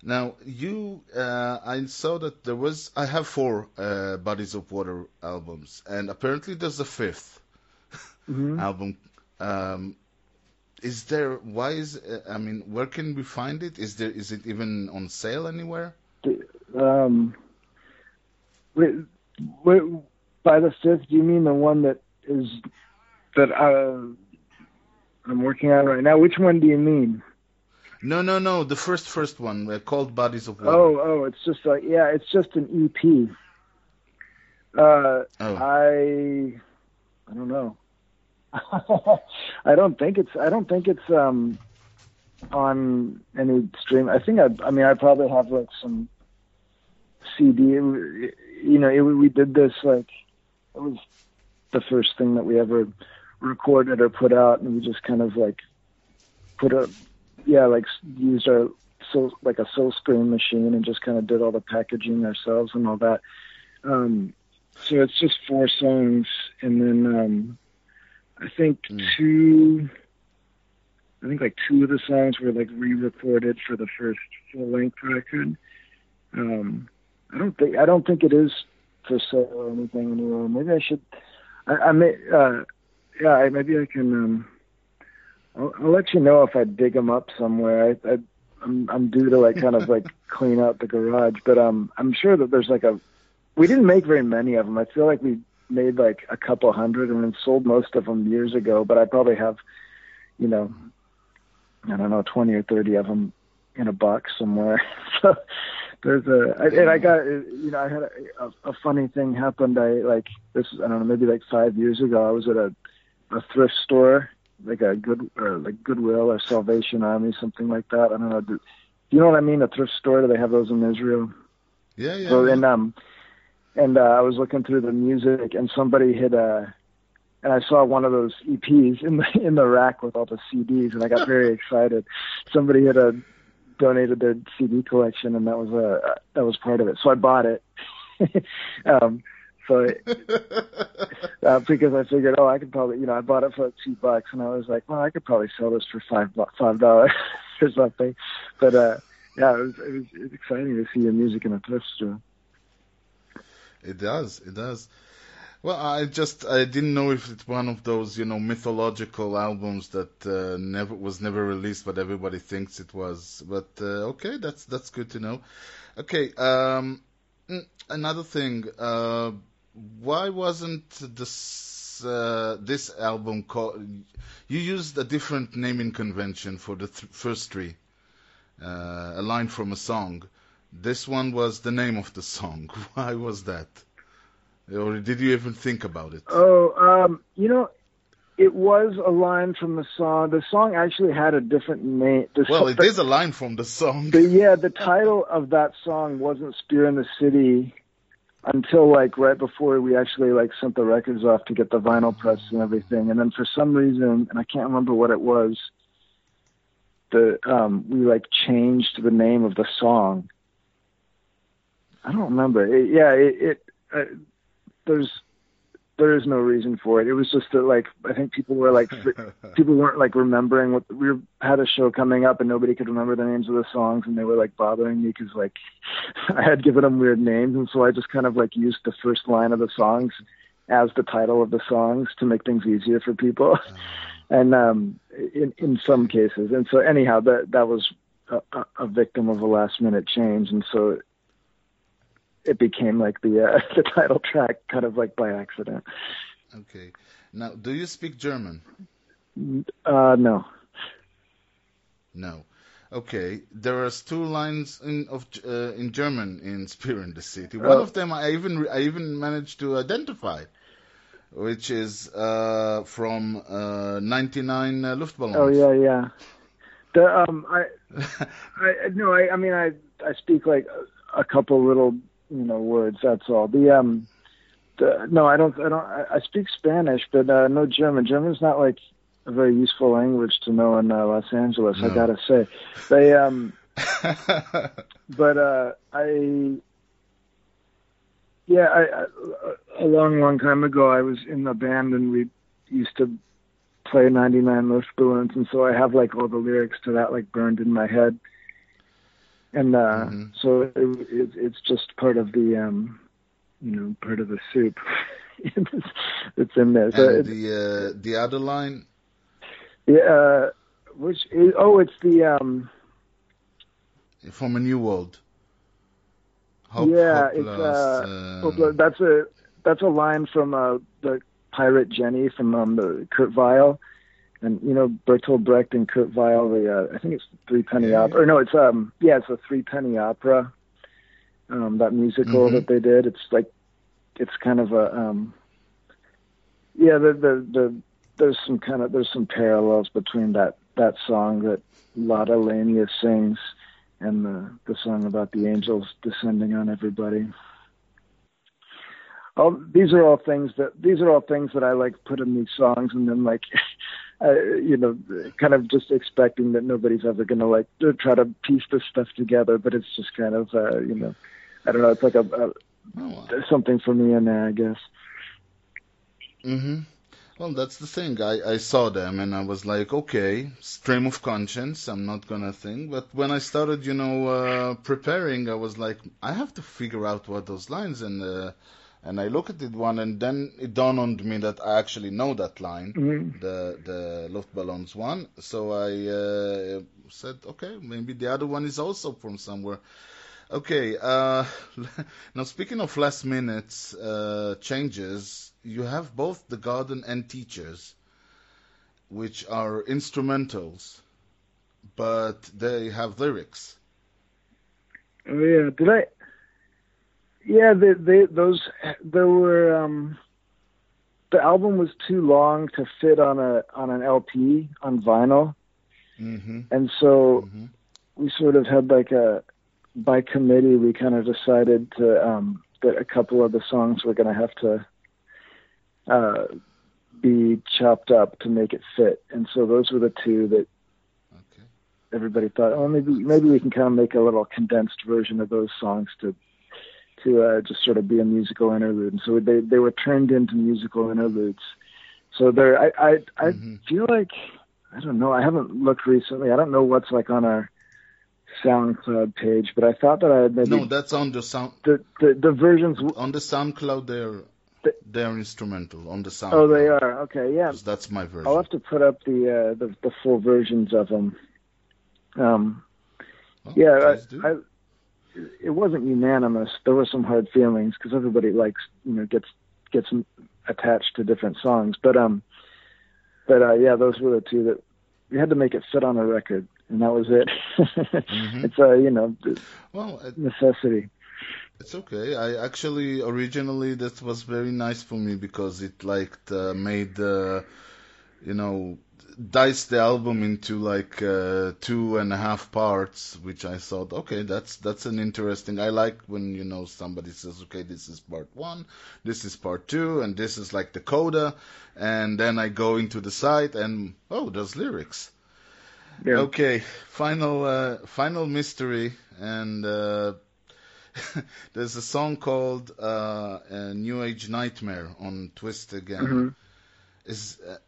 Now you uh, I saw that there was I have four uh, Bodies of Water albums, and apparently there's a fifth mm-hmm. album. Um, is there? Why is I mean, where can we find it? Is there? Is it even on sale anywhere? Um, wait, wait, by the fifth, do you mean the one that is that uh, I'm working on right now? Which one do you mean? No, no, no. The first, first one uh, called Bodies of Water. Oh, oh, it's just like yeah, it's just an E P. Uh, oh. I, I don't know. I don't think it's. I don't think it's um, on any stream. I think I. I mean, I probably have like some C D. You know, it, we did this like. It was the first thing that we ever recorded or put out, and we just kind of like put a yeah like used our so like a silk screen machine and just kind of did all the packaging ourselves and all that. Um, so it's just four songs, and then um, I think mm. two. I think like two of the songs were like re-recorded for the first full-length record. Um, I don't think I don't think it is for sale or anything anymore. Maybe I should. I, I may. Uh, yeah, I, maybe I can. Um, I'll, I'll let you know if I dig them up somewhere. I, I, I'm, I'm due to like kind of like clean out the garage, but um, I'm sure that there's like a. We didn't make very many of them. I feel like we made like a couple hundred and then sold most of them years ago. But I probably have, you know. I don't know, twenty or thirty of them in a box somewhere. So there's a, I, and I got, you know, I had a, a, a funny thing happened. I like this, I don't know, maybe like five years ago, I was at a, a thrift store, like a good, or like Goodwill or Salvation Army, something like that. I don't know. Do, you know what I mean? A thrift store, do they have those in Israel? Yeah, yeah. So, yeah. And, um, and uh, I was looking through the music, and somebody had a, and I saw one of those E Ps in the in the rack with all the C Ds, and I got very excited. Somebody had uh, donated their C D collection, and that was a uh, that was part of it. So I bought it. um, so it, uh, because I figured, oh, I could probably, you know, I bought it for like two bucks, and I was like, well, I could probably sell this for five five dollars or something. But uh, yeah, it was, it was it was exciting to see your music in a thrift store. It does. It does. Well, I just, I didn't know if it's one of those, you know, mythological albums that uh, never was never released, but everybody thinks it was. But uh, okay, that's that's good to know. Okay, um, another thing, uh, why wasn't this uh, this album called? You used a different naming convention for the th- first three, uh, a line from a song. This one was the name of the song. Why was that? Or did you even think about it? Oh, um, you know, it was a line from the song. The song actually had a different name. The well, song, it the, is a line from the song. The, yeah, the title of that song wasn't Spirit in the City until, like, right before we actually, like, sent the records off to get the vinyl press and everything. And then for some reason, and I can't remember what it was, the um, we, like, changed the name of the song. I don't remember. It, yeah, it... it uh, There's, there is no reason for it. It was just that, like, I think people were like, people weren't like remembering what we were, had a show coming up and nobody could remember the names of the songs, and they were like bothering me because like I had given them weird names, and so I just kind of like used the first line of the songs as the title of the songs to make things easier for people, and um, in in some cases, and so anyhow, that that was a, a victim of a last minute change, and so. It became like the uh, the title track, kind of like by accident. Okay. Now, do you speak German? Uh, no. No. Okay. There are two lines in of uh, in German in Spirit in the City. One oh. of them I even I even managed to identify, which is uh, from uh, ninety-nine Luftballons. Oh yeah, yeah. The um I I no I I mean I I speak like a, a couple little. You know, words. That's all. The um, the, no, I don't. I don't. I, I speak Spanish, but uh, no German. German's not like a very useful language to know in uh, Los Angeles. No. I gotta say, they um, but uh, I, yeah, I, I a long, long time ago, I was in a band and we used to play ninety-nine Luftballons, and so I have like all the lyrics to that like burned in my head. And uh, mm-hmm. so it, it, it's just part of the, um, you know, part of the soup. it's, it's in there. So and the uh, the other line, yeah, uh, which is, oh, it's the um, from a new world. Hope, yeah, hopeless, it's uh, uh, hopeless, that's a that's a line from uh, the Pirate Jenny from um, the Kurt Weill, and you know Bertolt Brecht and Kurt Weill, the uh, I think it's the Three Penny yeah. Opera. Or no, it's um yeah, it's the Three Penny Opera. Um, that musical mm-hmm. that they did. It's like, it's kind of a um. Yeah, the the the there's some kind of there's some parallels between that, that song that Lotte Lenya sings and the the song about the angels descending on everybody. all, these are all things that these are all things that I like put in these songs, and then like, uh, you know, kind of just expecting that nobody's ever gonna like try to piece this stuff together. But it's just kind of uh, you know, I don't know. It's like a, a oh, wow. there's something for me in there, I guess. Mm-hmm. Well, that's the thing. I, I saw them and I was like, okay, stream of conscience, I'm not going to think. But when I started, you know, uh, preparing, I was like, I have to figure out what those lines. And uh, and I look at it one and then it dawned on me that I actually know that line, mm-hmm. the the Luftballons one. So I uh, said, okay, maybe the other one is also from somewhere. Okay, uh, now speaking of last minute uh, changes, you have both The Garden and Teachers, which are instrumentals, but they have lyrics. Yeah, did I? Yeah, they, they, those, there were, um, the album was too long to fit on a on an L P, on vinyl, mm-hmm. and so mm-hmm. we sort of had like a, by committee, we kind of decided to, um, that a couple of the songs were going to have to uh, be chopped up to make it fit. And so those were the two that okay. everybody thought, oh, maybe maybe we can kind of make a little condensed version of those songs to to uh, just sort of be a musical interlude. And so they, they were turned into musical interludes. So there, I, I, I mm-hmm. feel like, I don't know, I haven't looked recently. I don't know what's like on our SoundCloud page, but I thought that I had maybe no. That's on the sound. The the, the versions w- on the SoundCloud. They're the, they're instrumental on the SoundCloud. Oh, they are. Okay, yeah. That's my version. I'll have to put up the uh, the, the full versions of them. Um, well, yeah, I, I, it wasn't unanimous. There were some hard feelings because everybody likes you know gets gets attached to different songs, but um, but uh, yeah, those were the two that we had to make it fit on a record. And that was it. mm-hmm. It's a, you know, well, it, necessity. It's okay. I actually, originally, that was very nice for me because it, like, uh, made, uh, you know, diced the album into, like, uh, two and a half parts, which I thought, okay, that's that's an interesting... I like when, you know, somebody says, okay, this is part one, this is part two, and this is, like, the coda. And then I go into the site and, oh, there's lyrics. Yeah. Okay, final uh, final mystery, and uh, there's a song called uh, a New Age Nightmare on Twist Again. Mm-hmm. Is uh,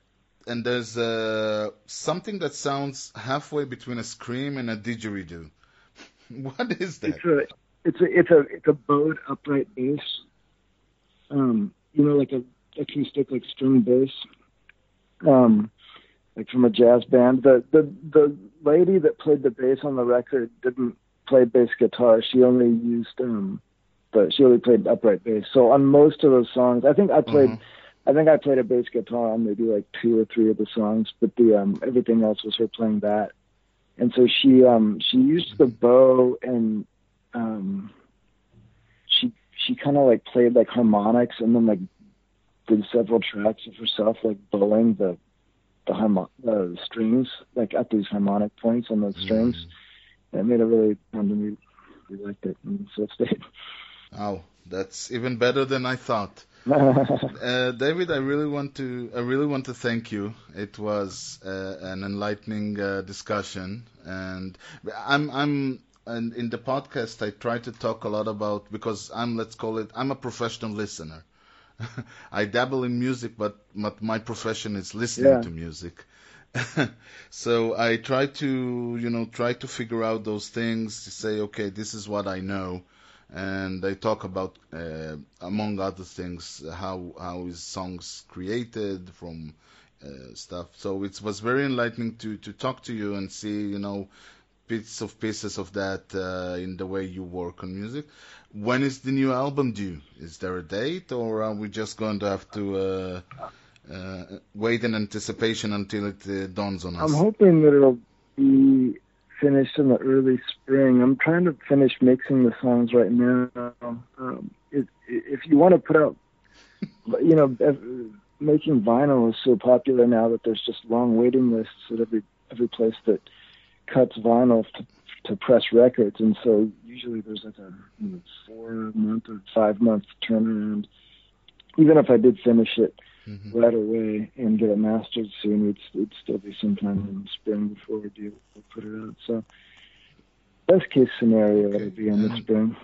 and there's uh, something that sounds halfway between a scream and a didgeridoo. What is that? It's a it's a it's a it's a bowed upright bass. Um, you know, like a acoustic like string bass. Um. Like from a jazz band. The, the the lady that played the bass on the record didn't play bass guitar. She only used um, the she only played upright bass. So on most of those songs, I think I played, mm-hmm. I think I played a bass guitar on maybe like two or three of the songs. But the um, everything else was her playing that. And so she um she used the bow and um she she kind of like played like harmonics and then like did several tracks of herself like bowing the. The, harmon- the strings, like at these harmonic points on those mm. strings. That made it really fun to me. We liked it, and so it stayed. Oh, that's even better than I thought. uh, David, I really want to, I really want to thank you. It was uh, an enlightening uh, discussion, and I'm, I'm, and in the podcast I try to talk a lot about because I'm, let's call it, I'm a professional listener. I dabble in music, but my profession is listening yeah. to music. So I try to, you know, try to figure out those things to say, okay, this is what I know. And I talk about, uh, among other things, how how is songs created from uh, stuff. So it was very enlightening to, to talk to you and see, you know, bits of pieces of that uh, in the way you work on music. When is the new album due? Is there a date, or are we just going to have to uh, uh, wait in anticipation until it uh, dawns on us? I'm hoping that it'll be finished in the early spring. I'm trying to finish mixing the songs right now. Um, if, if you want to put out, you know, making vinyl is so popular now that there's just long waiting lists at every every place that cuts vinyl to, to press records, and so usually there's like a you know, four month or five month turnaround even if I did finish it mm-hmm. right away and get it mastered soon, it'd, it'd still be sometime in the spring before we do we'll put it out. So best case scenario, it'll be in the spring.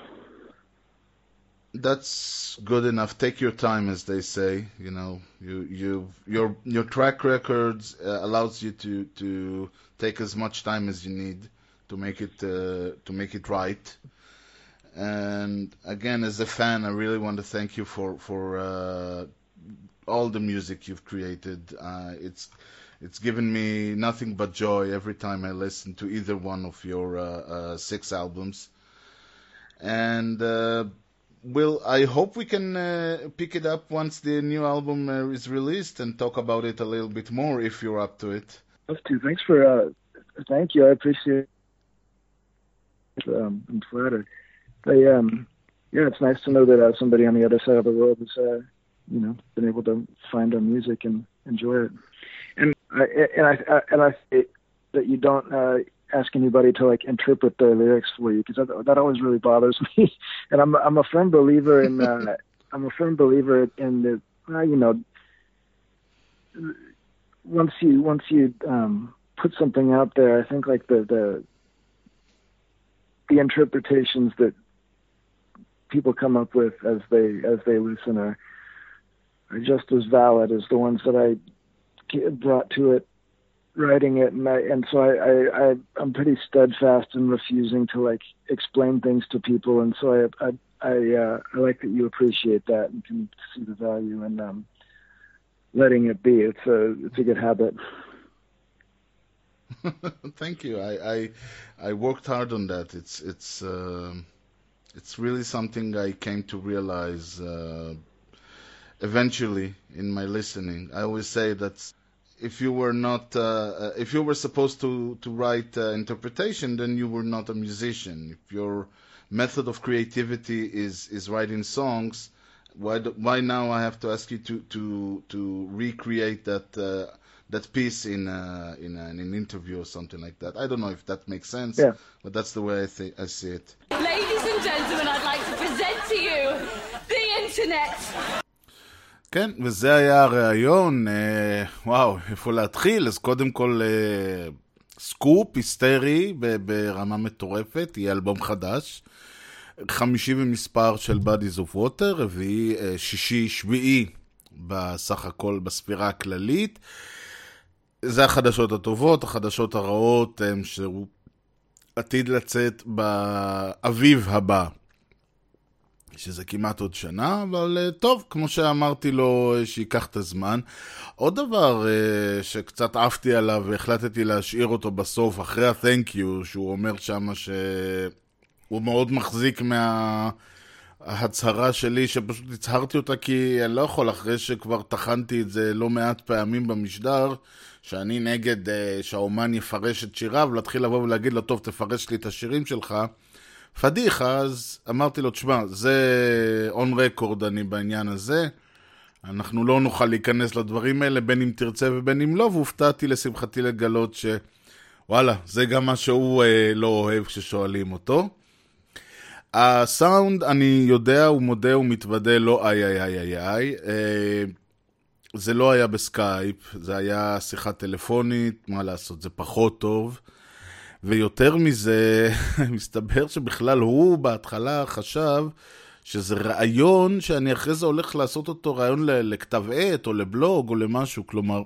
That's good enough. Take your time, as they say. You know, you you your your track records uh, allows you to, to take as much time as you need to make it uh, to make it right. And again, as a fan, I really want to thank you for for uh, all the music you've created. Uh, it's it's given me nothing but joy every time I listen to either one of your uh, uh, six albums. And uh, Well, I hope we can uh, pick it up once the new album uh, is released and talk about it a little bit more if you're up to it. Thanks for, uh, thank you. I appreciate it. Um, I'm flattered. They, um, yeah, it's nice to know that uh, somebody on the other side of the world has, uh, you know, been able to find our music and enjoy it. And I and I, I and I say that you don't. Uh, ask anybody to like interpret their lyrics for you, because that, that always really bothers me. And I'm I'm a firm believer in uh, I'm a firm believer in the uh, you know once you once you um, put something out there, I think like the the the interpretations that people come up with as they as they listen are are just as valid as the ones that I brought to it writing it, and I, and so I, I, I, I'm pretty steadfast in refusing to like explain things to people, and so I, I, I, uh, I like that you appreciate that and can see the value in um, letting it be. It's a, it's a good habit. Thank you. I, I, I worked hard on that. It's, it's, uh, it's really something I came to realize uh, eventually in my listening. I always say that's. If you were not, uh, if you were supposed to to write uh, interpretation, then you were not a musician. If your method of creativity is is writing songs, why do, why now I have to ask you to to to recreate that uh, that piece in a, in, a, in an interview or something like that? I don't know if that makes sense, yeah. But that's the way I th- I see it. Ladies and gentlemen, I'd like to present to you the internet. כן, וזה היה הרעיון, אה, וואו, איפה להתחיל? אז קודם כל, אה, סקופ, היסטרי, ברמה מטורפת, יהיה אלבום חדש, חמישי במספר של Bodies of Water, רביעי, אה, שישי, שביעי, בסך הכל, בספירה הכללית, זה החדשות הטובות, החדשות הרעות, הם שהוא עתיד לצאת באביב הבא. שזה כמעט עוד שנה, אבל טוב, כמו שאמרתי לו, שיקח את הזמן. עוד דבר שקצת עפתי עליו, והחלטתי להשאיר אותו בסוף, אחרי ה-thank you, שהוא אומר שמה שהוא מאוד מחזיק מההצהרה שלי, שפשוט הצהרתי אותה, כי אני לא יכול, אחרי שכבר תחנתי את זה לא מעט פעמים במשדר, שאני נגד שהאומן יפרש את שיריו, להתחיל לבוא ולהגיד לו, טוב, תפרש לי את השירים שלך, פדיחה, אז אמרתי לו, תשמע, זה on record אני בעניין הזה, אנחנו לא נוכל להיכנס לדברים האלה, בין אם תרצה ובין אם לא, והופתעתי לשמחתי לגלות ש... וואלה, זה גם מה שהוא אה, לא אוהב כששואלים אותו. הסאונד, אני יודע, הוא מודה, הוא מתוודה, לא איי איי איי איי איי. אה, זה לא היה בסקייפ, זה היה שיחה טלפונית, מה לעשות, זה פחות טוב. ויותר מזה, מסתבר שבכלל הוא בהתחלה חשב שזה רעיון שאני אחרי זה הולך לעשות אותו רעיון לכתב עת או לבלוג או למשהו, כלומר,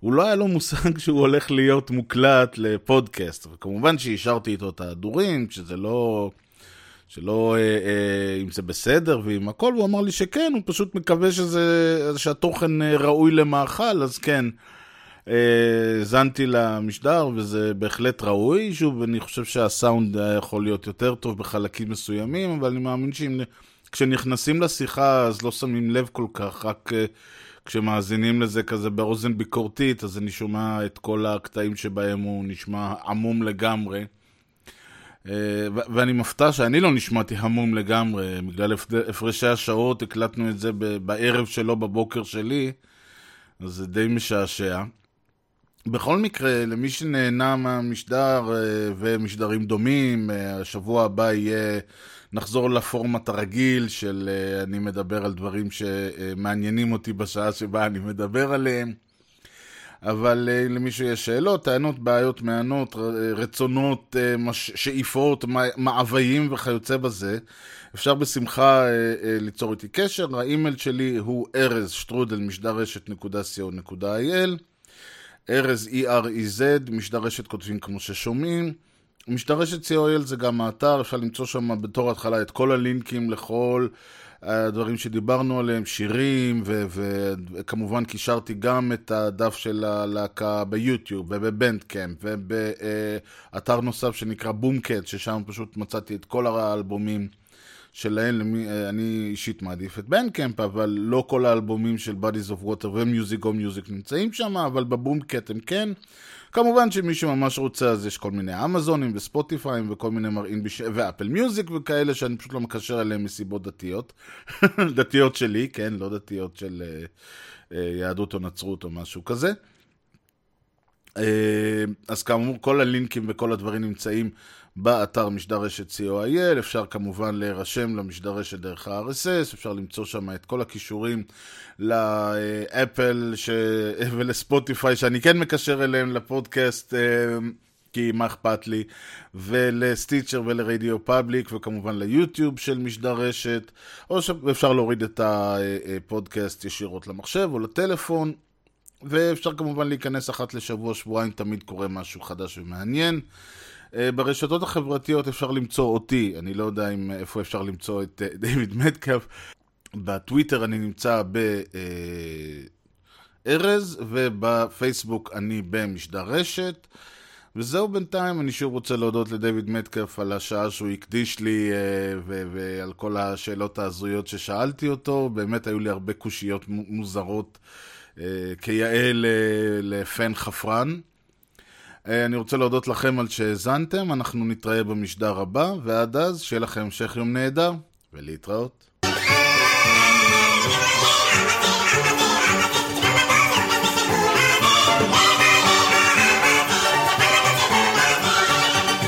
הוא לא היה לו מושג שהוא הולך להיות מוקלט לפודקאסט, וכמובן שהשארתי איתו את ההדורים, שזה לא, שלא, אה, אה, אם זה בסדר ועם הכל, הוא אמר לי שכן, הוא פשוט מקווה שזה, שהתוכן ראוי למאכל, אז כן. זנתי למשדר וזה בהחלט ראוי, שוב, אני חושב שהסאונד יכול להיות יותר טוב בחלקים מסוימים, אבל אני מאמין שכשנכנסים לשיחה אז לא שמים לב כל כך, רק כשמאזינים לזה כזה באוזן ביקורתית, אז אני שומע את כל הקטעים שבהם הוא נשמע עמום לגמרי, ואני מפתע שאני לא נשמעתי עמום לגמרי, בגלל הפרשי השעות הקלטנו את זה בערב שלו בבוקר שלי, אז זה די משעשע. בכל מקרה, למי שנהנה מהמשדר ומשדרים דומים, השבוע הבא יהיה נחזור לפורמט הרגיל של אני מדבר על דברים שמעניינים אותי בשעה שבה אני מדבר עליהם. אבל למי שיש שאלות, טענות, בעיות, מענות, רצונות, שאיפות, מעוויים וכיוצא בזה, אפשר בשמחה ליצור איתי קשר. האימייל שלי הוא ארז שטרודל משדרשת נקודה סי או נקודה איי אל, ארז E-R-E-Z, משדרשת כותבים כמו ששומעים. משדרשת סי או אל זה גם האתר, אפשר למצוא שם בתור התחלה את כל הלינקים לכל הדברים שדיברנו עליהם, שירים, וכמובן קישרתי גם את הדף של הלהקה ביוטיוב ובבנדקאמפ ובאתר נוסף שנקרא בומקט, ששם פשוט מצאתי את כל האלבומים שלהם. אני אישית מעדיף את בנדקאמפ, אבל לא כל האלבומים של Bodies of Water וMusic Go Music נמצאים שם, אבל בבומקט הם כן. כמובן שמי שממש רוצה, אז יש כל מיני אמזונים וספוטיפיים וכל מיני מראים בש... ואפל מיוזיק וכאלה שאני פשוט לא מקשר אליהם מסיבות דתיות. דתיות שלי, כן, לא דתיות של uh, uh, יהדות או נצרות או משהו כזה. Uh, אז כאמור, כל הלינקים וכל הדברים נמצאים באתר משדרשת סי או איי אל. אפשר כמובן להירשם למשדרשת דרך ה-אר אס אס, אפשר למצוא שם את כל הכישורים לאפל ש... ולספוטיפיי שאני כן מקשר אליהם, לפודקאסט כי מה אכפת לי, ולסטיצ'ר ולרדיו פאבליק, וכמובן ליוטיוב של משדרשת, או שאפשר להוריד את הפודקאסט ישירות למחשב או לטלפון. ואפשר כמובן להיכנס אחת לשבוע, שבועיים, תמיד קורה משהו חדש ומעניין. ברשתות החברתיות אפשר למצוא אותי, אני לא יודע אם, איפה אפשר למצוא את דיוויד מטקאף. בטוויטר אני נמצא בארז, ובפייסבוק אני במשדרשת. וזהו בינתיים, אני שוב רוצה להודות לדיוויד מטקאף על השעה שהוא הקדיש לי ו- ועל כל השאלות ההזויות ששאלתי אותו. באמת היו לי הרבה קושיות מוזרות כיעל לפן חפרן. אני רוצה להודות לכם על שהזנתם, אנחנו נתראה במשדר הבא, ועד אז שיהיה לכם המשך יום נהדר, ולהתראות.